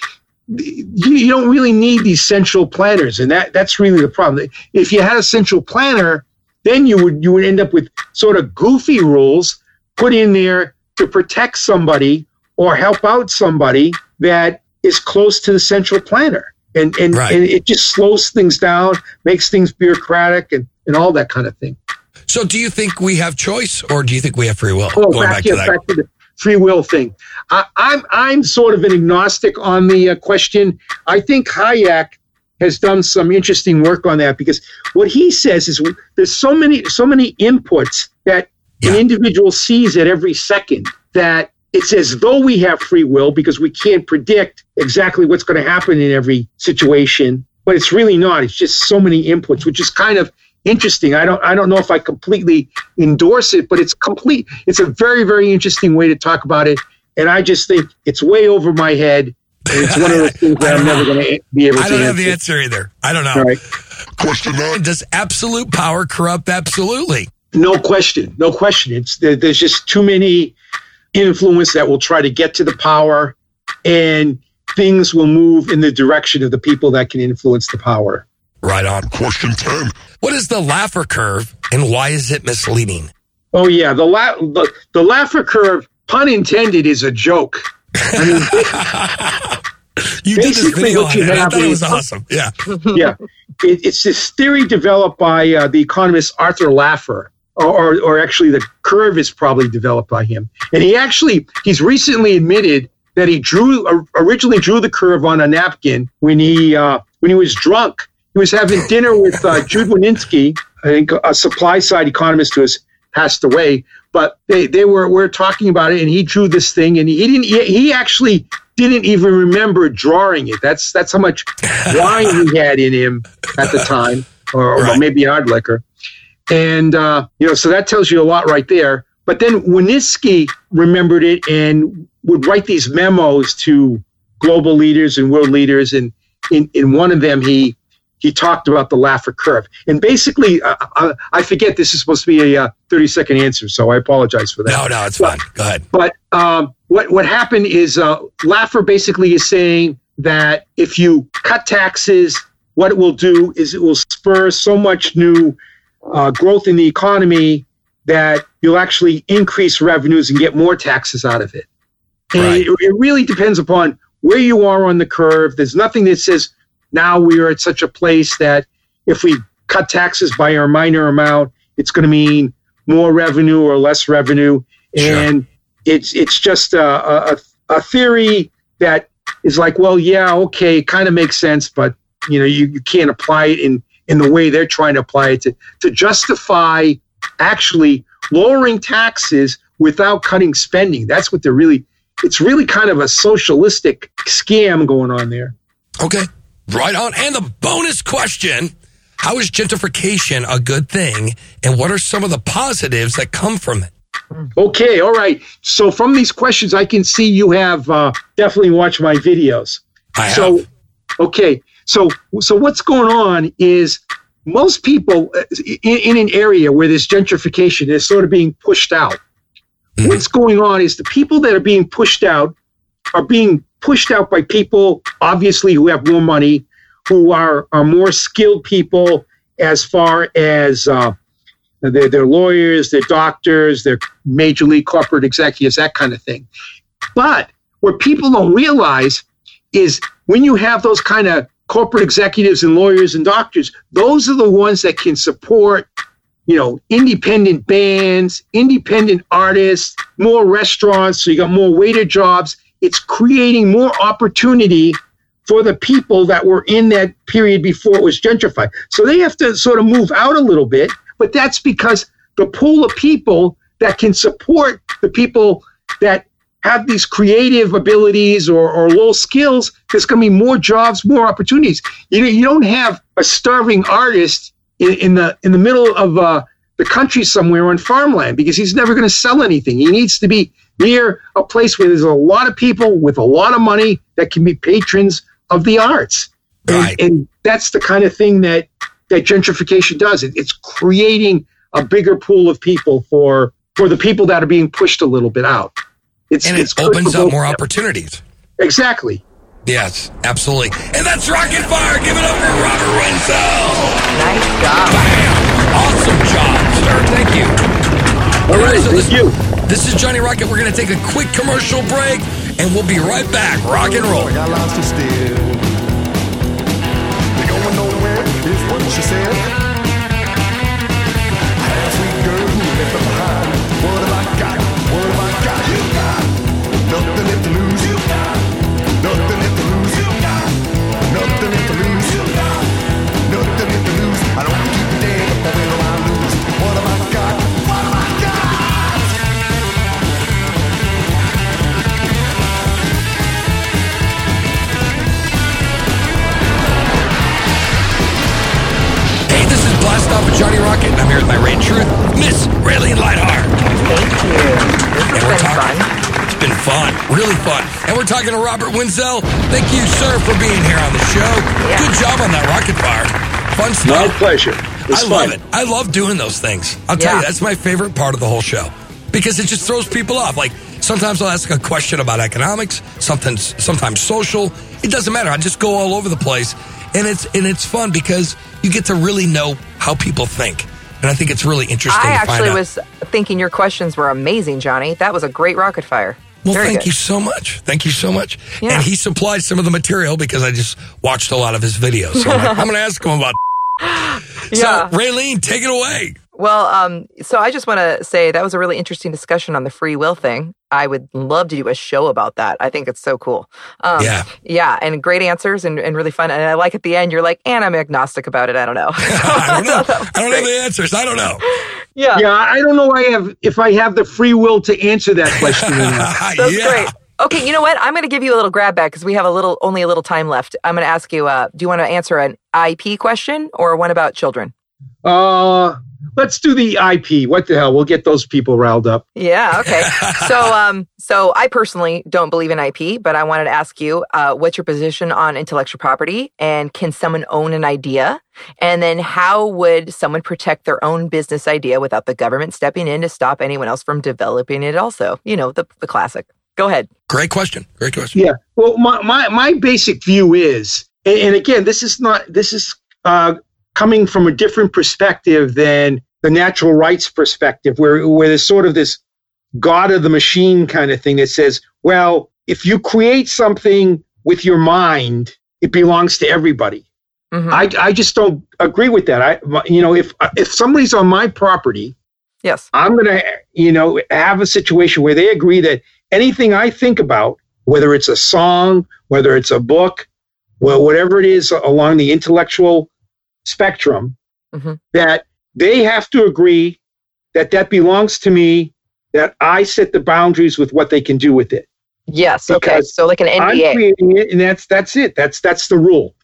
you don't really need these central planners, and that, that's really the problem. If you had a central planner, then you would you would end up with sort of goofy rules put in there to protect somebody or help out somebody that is close to the central planner. And and, right. and it just slows things down, makes things bureaucratic and, and all that kind of thing. So do you think we have choice or do you think we have free will? Oh, Going back, back, to yeah, that. back to the free will thing. I, I'm, I'm sort of an agnostic on the uh, question. I think Hayek has done some interesting work on that because what he says is there's so many so many inputs that yeah. an individual sees at every second that it's as though we have free will because we can't predict exactly what's going to happen in every situation, but it's really not. It's just so many inputs, which is kind of interesting. I don't I don't know if I completely endorse it, but it's complete. It's a very, very interesting way to talk about it, and I just think it's way over my head. It's one of those things that I'm never going to be able to answer. I don't have the answer either. I don't know. Right. Question nine. Does absolute power corrupt absolutely? No question. No question. It's there's just too many influence that will try to get to the power, and things will move in the direction of the people that can influence the power. Right on. Question ten. What is the Laffer curve, and why is it misleading? Oh, yeah. The, La- the, the Laffer curve, pun intended, is a joke. I mean, you did this video on it. I thought it was awesome. Yeah. yeah. It, it's this theory developed by uh, the economist Arthur Laffer, or, or or actually the curve is probably developed by him. And he actually, he's recently admitted that he drew, uh, originally drew the curve on a napkin when he, uh, when he was drunk. He was having dinner with uh, Jude Wanniski, I think a supply side economist who has passed away. But they, they were were talking about it, and he drew this thing, and he didn't. He, he actually didn't even remember drawing it. That's that's how much wine he had in him at the time, or, right. or maybe hard liquor. And uh, you know, so that tells you a lot right there. But then Wanniski remembered it and would write these memos to global leaders and world leaders. And in, in one of them, he he talked about the Laffer curve. And basically, uh, I, I forget, this is supposed to be a thirty-second uh, answer, so I apologize for that. No, no, it's but, fine. Go ahead. But um, what, what happened is uh, Laffer basically is saying that if you cut taxes, what it will do is it will spur so much new uh, growth in the economy that you'll actually increase revenues and get more taxes out of it. And right. it, it really depends upon where you are on the curve. There's nothing that says, now we are at such a place that if we cut taxes by a minor amount, it's going to mean more revenue or less revenue. And sure. it's it's just a, a a theory that is like, well, yeah, okay, kind of makes sense, but you know, you, you can't apply it in, in the way they're trying to apply it to, to justify actually lowering taxes without cutting spending. That's what they're really, it's really kind of a socialistic scam going on there. Okay. Right on. And the bonus question, how is gentrification a good thing? And what are some of the positives that come from it? Okay. All right. So from these questions, I can see you have uh, definitely watched my videos. I have. So, okay. So, so what's going on is most people in, in an area where there's gentrification, they're sort of being pushed out. Mm-hmm. What's going on is the people that are being pushed out are being pushed out by people, obviously, who have more money, who are, are more skilled people as far as uh, they're, they're lawyers, they're doctors, they're major league corporate executives, that kind of thing. But what people don't realize is when you have those kind of corporate executives and lawyers and doctors, those are the ones that can support, you know, independent bands, independent artists, more restaurants, so you got more waiter jobs. It's creating more opportunity for the people that were in that period before it was gentrified. So they have to sort of move out a little bit, but that's because the pool of people that can support the people that have these creative abilities or, or low skills, there's going to be more jobs, more opportunities. You know, you don't have a starving artist in, in the in the middle of uh, the country somewhere on farmland because he's never going to sell anything. He needs to be near a place where there's a lot of people with a lot of money that can be patrons of the arts. And, right. and that's the kind of thing that, that gentrification does. It, it's creating a bigger pool of people for for the people that are being pushed a little bit out. It's, and it it's opens up more opportunities. Exactly. Yes, absolutely. And that's Rocket Fire. Give it up for Robert Wenzel. Nice job. Bam. Awesome job, sir. Thank you. All right, thank you. This is Johnny Rocket. We're going to take a quick commercial break, and we'll be right back. Rock and roll. I got lots to steal. We're going nowhere is what she said. Half sweet girl who left her behind. What have I got? What have I got? You got nothing left to lose. You got nothing left to lose. You got nothing left to lose. You got nothing left to lose. I don't keep a damn if I win or I lose. What have I got? What have I got? Blast Off with Johnny Rocket, and I'm here with my Rain Truth, Miss Rayleigh Lightheart. Thank you. And we're talking. It's been fun, really fun. And we're talking to Robert Wenzel. Thank you, sir, for being here on the show. Yeah. Good job on that rocket fire. Fun stuff. My pleasure. It's I fun. love it. I love doing those things. I'll tell yeah. you, that's my favorite part of the whole show because it just throws people off. Like sometimes I'll ask a question about economics, sometimes sometimes social. It doesn't matter. I just go all over the place. And it's and it's fun because you get to really know how people think. And I think it's really interesting I to find out. I actually was thinking your questions were amazing, Johnny. That was a great rocket fire. Well, Very thank good. you so much. Thank you so much. Yeah. And he supplied some of the material because I just watched a lot of his videos. So I'm, like, I'm going to ask him about yeah. So, Raylene, take it away. Well, um, so I just want to say that was a really interesting discussion on the free will thing. I would love to do a show about that. I think it's so cool. Um, yeah. Yeah, and great answers and, and really fun. And I like at the end, you're like, and I'm agnostic about it. I don't know. I don't know. I don't know the answers. I don't know. Yeah. Yeah, I don't know I have, if I have the free will to answer that question. That's yeah. great. Okay, you know what? I'm going to give you a little grab back because we have a little, only a little time left. I'm going to ask you, uh, do you want to answer an I P question or one about children? Uh... Let's do the I P. What the hell? We'll get those people riled up. Yeah, okay. So um, so I personally don't believe in I P, but I wanted to ask you, uh, what's your position on intellectual property? And can someone own an idea? And then how would someone protect their own business idea without the government stepping in to stop anyone else from developing it also? You know, the, the classic. Go ahead. Great question. Great question. Yeah. Well, my, my, my basic view is, and, and again, this is not, this is... Uh, coming from a different perspective than the natural rights perspective, where, where there's sort of this God of the machine kind of thing that says, well, if you create something with your mind, it belongs to everybody. Mm-hmm. I, I just don't agree with that. I, you know, if if somebody's on my property, yes, I'm going to, you know, have a situation where they agree that anything I think about, whether it's a song, whether it's a book, well, whatever it is along the intellectual spectrum, mm-hmm. that they have to agree that that belongs to me, that I set the boundaries with what they can do with it. Yes. Because okay. So like an N D A. I'm creating it, and that's that's it. That's that's the rule.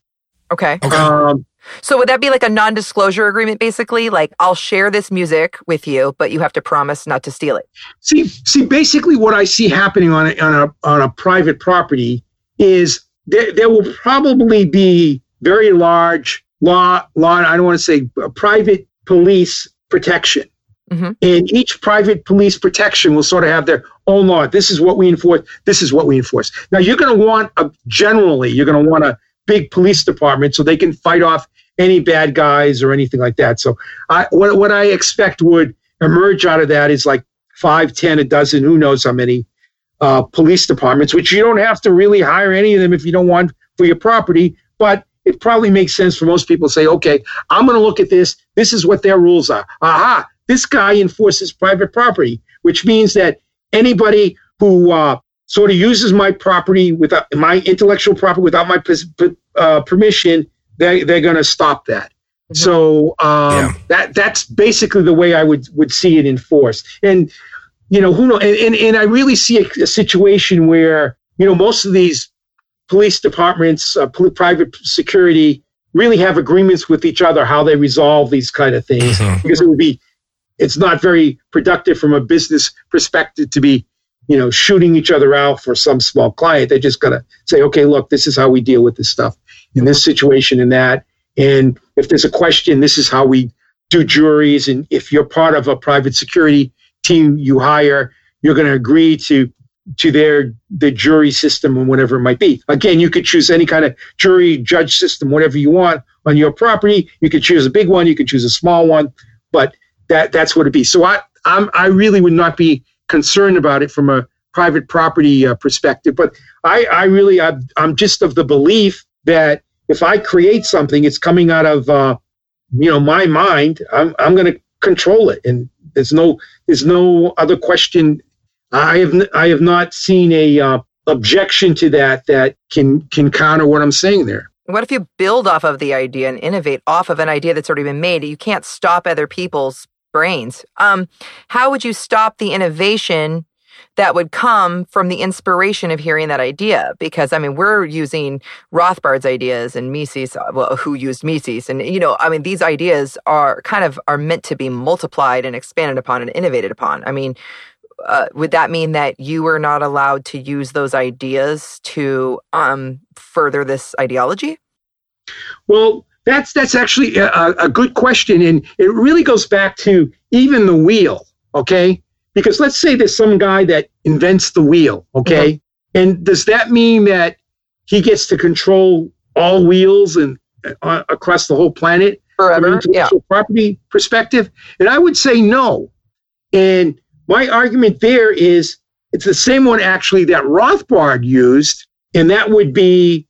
Okay. okay. Um, so would that be like a non-disclosure agreement, basically? Like I'll share this music with you, but you have to promise not to steal it. See, see, basically, what I see happening on a, on a on a private property is there there will probably be very large. Law, law. I don't want to say uh, private police protection. Mm-hmm. And each private police protection will sort of have their own law. This is what we enforce. This is what we enforce. Now, you're going to want, a, generally, you're going to want a big police department so they can fight off any bad guys or anything like that. So I, what, what I expect would emerge out of that is like five, ten, a dozen, who knows how many uh, police departments, which you don't have to really hire any of them if you don't want for your property. But it probably makes sense for most people to say, okay, I'm going to look at this. This is what their rules are. Aha, this guy enforces private property, which means that anybody who uh, sort of uses my property, without my intellectual property, without my uh, permission, they, they're going to stop that. Mm-hmm. So um, yeah. that that's basically the way I would, would see it enforced. And, you know, who knows? And, and, and I really see a, a situation where, you know, most of these police departments, uh, pl- private security really have agreements with each other how they resolve these kind of things, mm-hmm. because it would be, it's not very productive from a business perspective to be, you know, shooting each other out for some small client. They're just going to say, okay, look, this is how we deal with this stuff in this situation and that. And if there's a question, this is how we do juries. And if you're part of a private security team you hire, you're going to agree to to their the jury system and whatever it might be. Again, you could choose any kind of jury, judge system, whatever you want on your property. You could choose a big one, you could choose a small one, but that that's what it'd be. So I I'm, I really would not be concerned about it from a private property uh, perspective. But I, I really, I, I'm just of the belief that if I create something, it's coming out of, uh, you know, my mind. I'm, I'm going to control it, and there's no, there's no other question. I have, n- I have not seen a uh, objection to that that can, can counter what I'm saying there. What if you build off of the idea and innovate off of an idea that's already been made? You can't stop other people's brains. Um, how would you stop the innovation that would come from the inspiration of hearing that idea? Because, I mean, we're using Rothbard's ideas and Mises, well, who used Mises. And, you know, I mean, these ideas are kind of are meant to be multiplied and expanded upon and innovated upon. I mean, uh, would that mean that you were not allowed to use those ideas to um, further this ideology? Well, that's that's actually a, a good question. And it really goes back to even the wheel, okay? Because let's say there's some guy that invents the wheel, okay? Mm-hmm. And does that mean that he gets to control all wheels and uh, across the whole planet forever, from an intellectual yeah. property perspective? And I would say no. And my argument there is it's the same one actually that Rothbard used, and that would be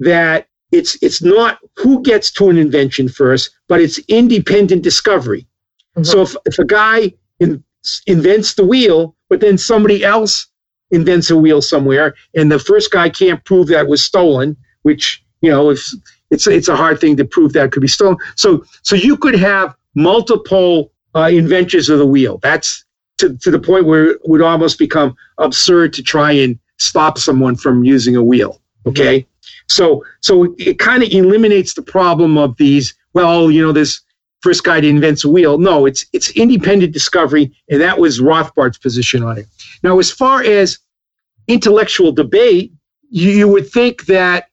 that it's it's not who gets to an invention first, but it's independent discovery. Mm-hmm. So if, if a guy in invents the wheel, but then somebody else invents a wheel somewhere, and the first guy can't prove that was stolen, which, you know, if it's it's a hard thing to prove that could be stolen. So so you could have multiple uh, inventions of the wheel. That's to, to the point where it would almost become absurd to try and stop someone from using a wheel, okay? Mm-hmm. So so it kind of eliminates the problem of these, well, you know, this first guy to invent a wheel. No, it's it's independent discovery, and that was Rothbard's position on it. Now, as far as intellectual debate, you, you would think that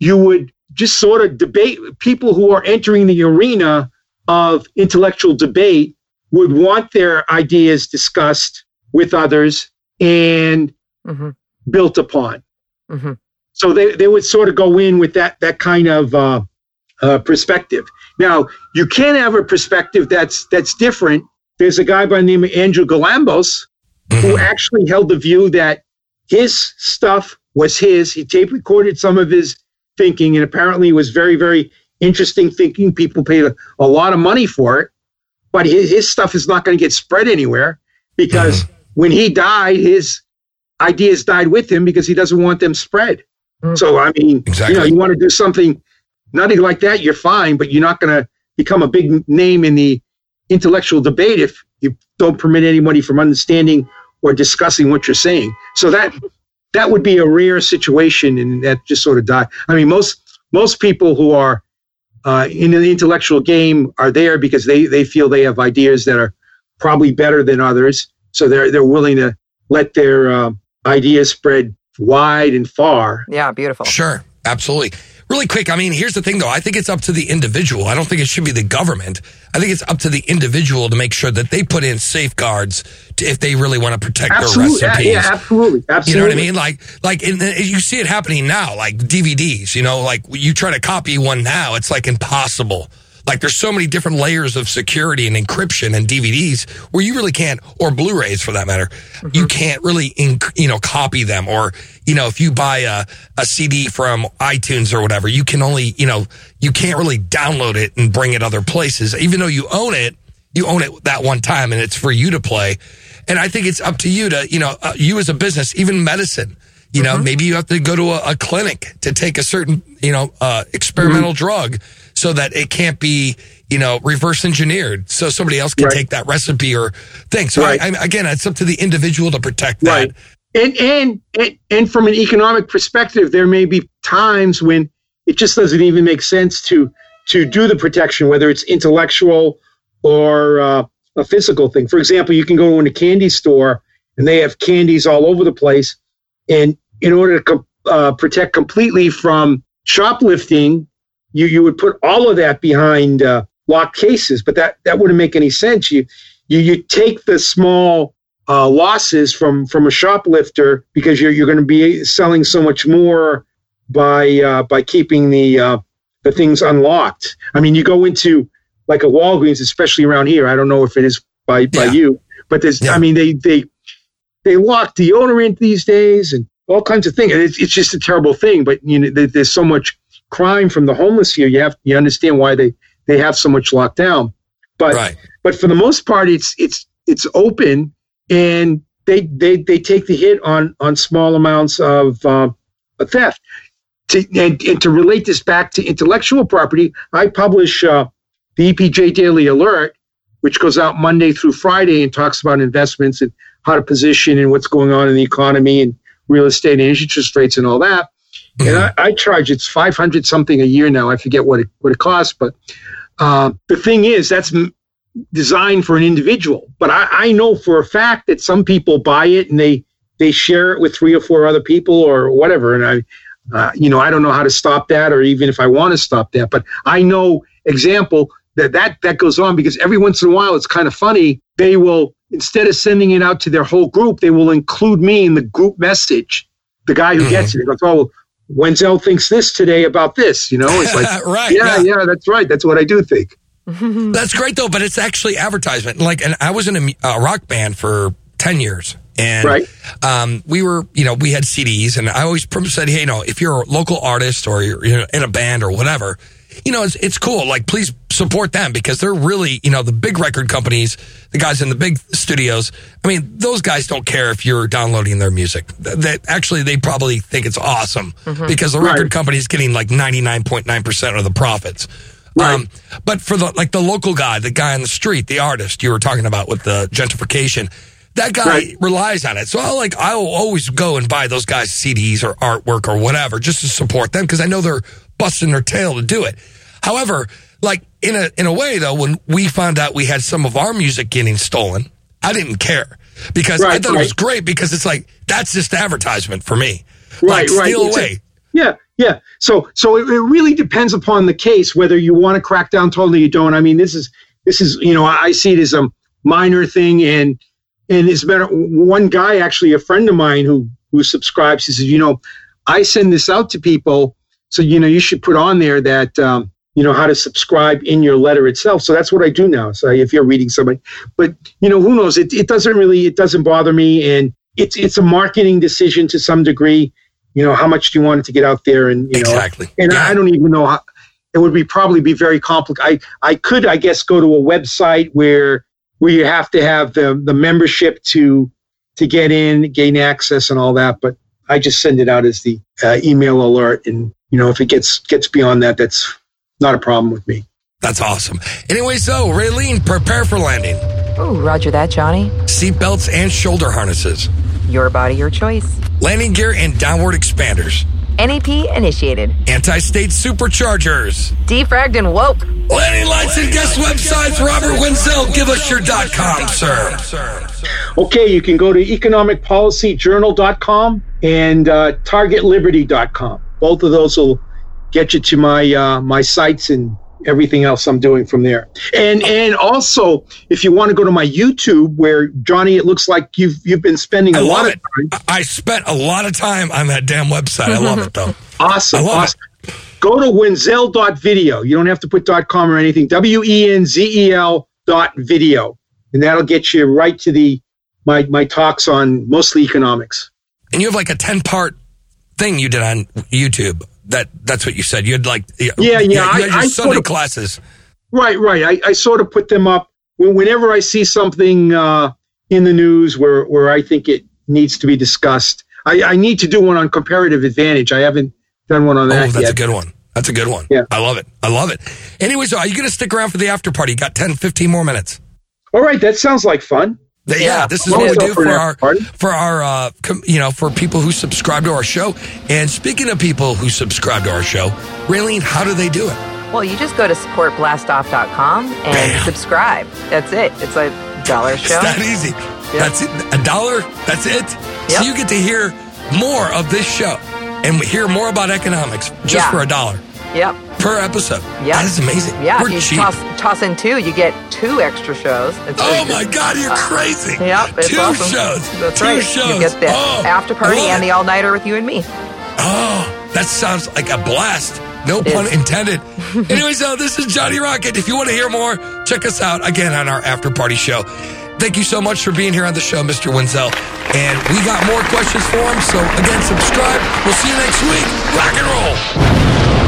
you would just sort of debate people who are entering the arena of intellectual debate would want their ideas discussed with others and mm-hmm. built upon. Mm-hmm. So they, they would sort of go in with that that kind of uh, uh, perspective. Now, you can have a perspective that's that's different. There's a guy by the name of Andrew Galambos who actually held the view that his stuff was his. He tape recorded some of his thinking, and apparently it was very, very interesting thinking. People paid a, a lot of money for it, but his, his stuff is not going to get spread anywhere because when he died, his ideas died with him because he doesn't want them spread. So, I mean, exactly. You know, you want to do something... nothing like that, you're fine, but you're not going to become a big name in the intellectual debate if you don't permit anybody from understanding or discussing what you're saying. So that that would be a rare situation, and that just sort of died. I mean, most most people who are uh, in the intellectual game are there because they, they feel they have ideas that are probably better than others, so they're they're willing to let their uh, ideas spread wide and far. Yeah, beautiful. Sure, absolutely. Really quick, I mean, here's the thing, though. I think it's up to the individual. I don't think it should be the government. I think it's up to the individual to make sure that they put in safeguards to, if they really want to protect absolutely. their recipes. Yeah, yeah, absolutely. Absolutely. You know what I mean? Like, like in the, you see it happening now, like D V Ds, you know, like you try to copy one now, it's like impossible. Like there's so many different layers of security and encryption and D V Ds where you really can't, or Blu-rays for that matter, mm-hmm. you can't really, inc- you know, copy them. Or, you know, if you buy a, a C D from iTunes or whatever, you can only, you know, you can't really download it and bring it other places. Even though you own it, you own it that one time and it's for you to play. And I think it's up to you to, you know, uh, you as a business, even medicine, you mm-hmm. know, maybe you have to go to a, a clinic to take a certain, you know, uh, experimental mm-hmm. drug. So that it can't be, you know, reverse engineered. So somebody else can right. take that recipe or thing. So right. I, I, again, it's up to the individual to protect that. Right. And, and and and from an economic perspective, there may be times when it just doesn't even make sense to to do the protection, whether it's intellectual or uh, a physical thing. For example, you can go in a candy store and they have candies all over the place, and in order to com- uh, protect completely from shoplifting. You you would put all of that behind uh, locked cases, but that, that wouldn't make any sense. You you you take the small uh, losses from, from a shoplifter because you're you're going to be selling so much more by uh, by keeping the uh, the things unlocked. I mean, you go into like a Walgreens, especially around here. I don't know if it is by, yeah. by you, but there's yeah. I mean they they they lock the owner in these days and all kinds of things. It's, it's just a terrible thing. But you know, there's so much crime from the homeless here. You have you understand why they, they have so much lockdown. But right. but for the most part, it's it's it's open, and they they, they take the hit on on small amounts of uh, theft. To, and, and to relate this back to intellectual property, I publish uh, the E P J Daily Alert, which goes out Monday through Friday and talks about investments and how to position and what's going on in the economy and real estate and interest rates and all that. Mm-hmm. And I, I charge, it's five hundred something a year now. I forget what it, what it costs. But uh, the thing is, that's m- designed for an individual. But I, I know for a fact that some people buy it and they, they share it with three or four other people or whatever. And I... Uh, you know, I don't know how to stop that, or even if I want to stop that. But I know, example, that, that that goes on because every once in a while, it's kind of funny. They will, instead of sending it out to their whole group, they will include me in the group message. The guy who mm-hmm. gets it, he goes, oh, Wenzel thinks this today about this. You know, it's like, right, yeah, yeah, yeah, that's right. That's what I do think. That's great, though. But it's actually advertisement. Like, and I was in a uh, rock band for ten years. And right. um, we were, you know, we had C Ds, and I always said, hey, you know, if you're a local artist or you're, you're in a band or whatever, you know, it's, it's cool. Like, please support them because they're really, you know, the big record companies, the guys in the big studios. I mean, those guys don't care if you're downloading their music. That actually, they probably think it's awesome mm-hmm. because the record right. company is getting like ninety-nine point nine percent of the profits. Right. Um, but for the like the local guy, the guy on the street, the artist you were talking about with the gentrification. That guy right. relies on it. So I'll like, I will always go and buy those guys' C Ds or artwork or whatever just to support them because I know they're busting their tail to do it. However, like in a in a way, though, when we found out we had some of our music getting stolen, I didn't care because right, I thought right. it was great because it's like, that's just advertisement for me. Right, like, right. Steal it's away. A, yeah, yeah. So so it, it really depends upon the case, whether you want to crack down totally or you don't. I mean, this is, this is you know, I see it as a minor thing and And it's better. One guy, actually, a friend of mine who who subscribes, he says, you know, I send this out to people, so you know, you should put on there that um, you know how to subscribe in your letter itself. So that's what I do now. So if you're reading somebody, but you know, who knows? It it doesn't really it doesn't bother me, and it's it's a marketing decision to some degree. You know, how much do you want it to get out there, and you exactly. know, and yeah. I don't even know how. It would be probably be very complicated. I I could, I guess, go to a website where. Where you have to have the, the membership to to get in, gain access, and all that. But I just send it out as the uh, email alert, and you know if it gets gets beyond that, that's not a problem with me. That's awesome. Anyway, so Raylene, prepare for landing. Oh, Roger that, Johnny. Seatbelts and shoulder harnesses. Your body, your choice. Landing gear and downward expanders. N A P initiated. Anti-state superchargers. Defragged and woke. Landing lights and guest websites. Robert Wenzel, give us your dot com, sir. Okay, you can go to economic policy journal dot com and uh, target liberty dot com. Both of those will get you to my uh, my sites and everything else I'm doing from there. And and also, if you want to go to my YouTube, where Johnny, it looks like you've you've been spending a lot of time. I spent a lot of time on that damn website. I love it though. Awesome, awesome. It. Go to wenzel dot video. You don't have to put .com or anything. W E N Z E L dot video, and that'll get you right to the my my talks on mostly economics. And you have like a ten part thing you did on YouTube. That that's what you said. You'd like yeah yeah. You had your I, I Sunday sort of, classes. Right, right. I, I sort of put them up whenever I see something uh, in the news where, where I think it needs to be discussed. I, I need to do one on comparative advantage. I haven't done one on that yet. Oh, that's yet. a good one. That's a good one. Yeah. I love it. I love it. Anyway, so are you going to stick around for the after party? Got ten, fifteen more minutes. All right, that sounds like fun. Yeah, yeah, this is what we do for our, for our, uh, com, you know, for people who subscribe to our show. And speaking of people who subscribe to our show, Raylene, how do they do it? Well, you just go to support blast off dot com and Bam. subscribe. That's it. It's a dollar show. It's that easy. Yep. That's it. A dollar. That's it. Yep. So you get to hear more of this show and hear more about economics just yeah. for a dollar. Yep. Per episode. Yep. That is amazing. Yeah. We're you cheap. Toss, toss in two, you get two extra shows. It's oh, my God, you're uh, crazy. Yep. It's two awesome. shows. That's two right. shows. You get the oh, after party and the all-nighter with you and me. Oh, that sounds like a blast. No pun intended. Anyway, so this is Johnny Rocket. If you want to hear more, check us out again on our after-party show. Thank you so much for being here on the show, Mister Wenzel. And we got more questions for him. So, again, subscribe. We'll see you next week. Rock and roll.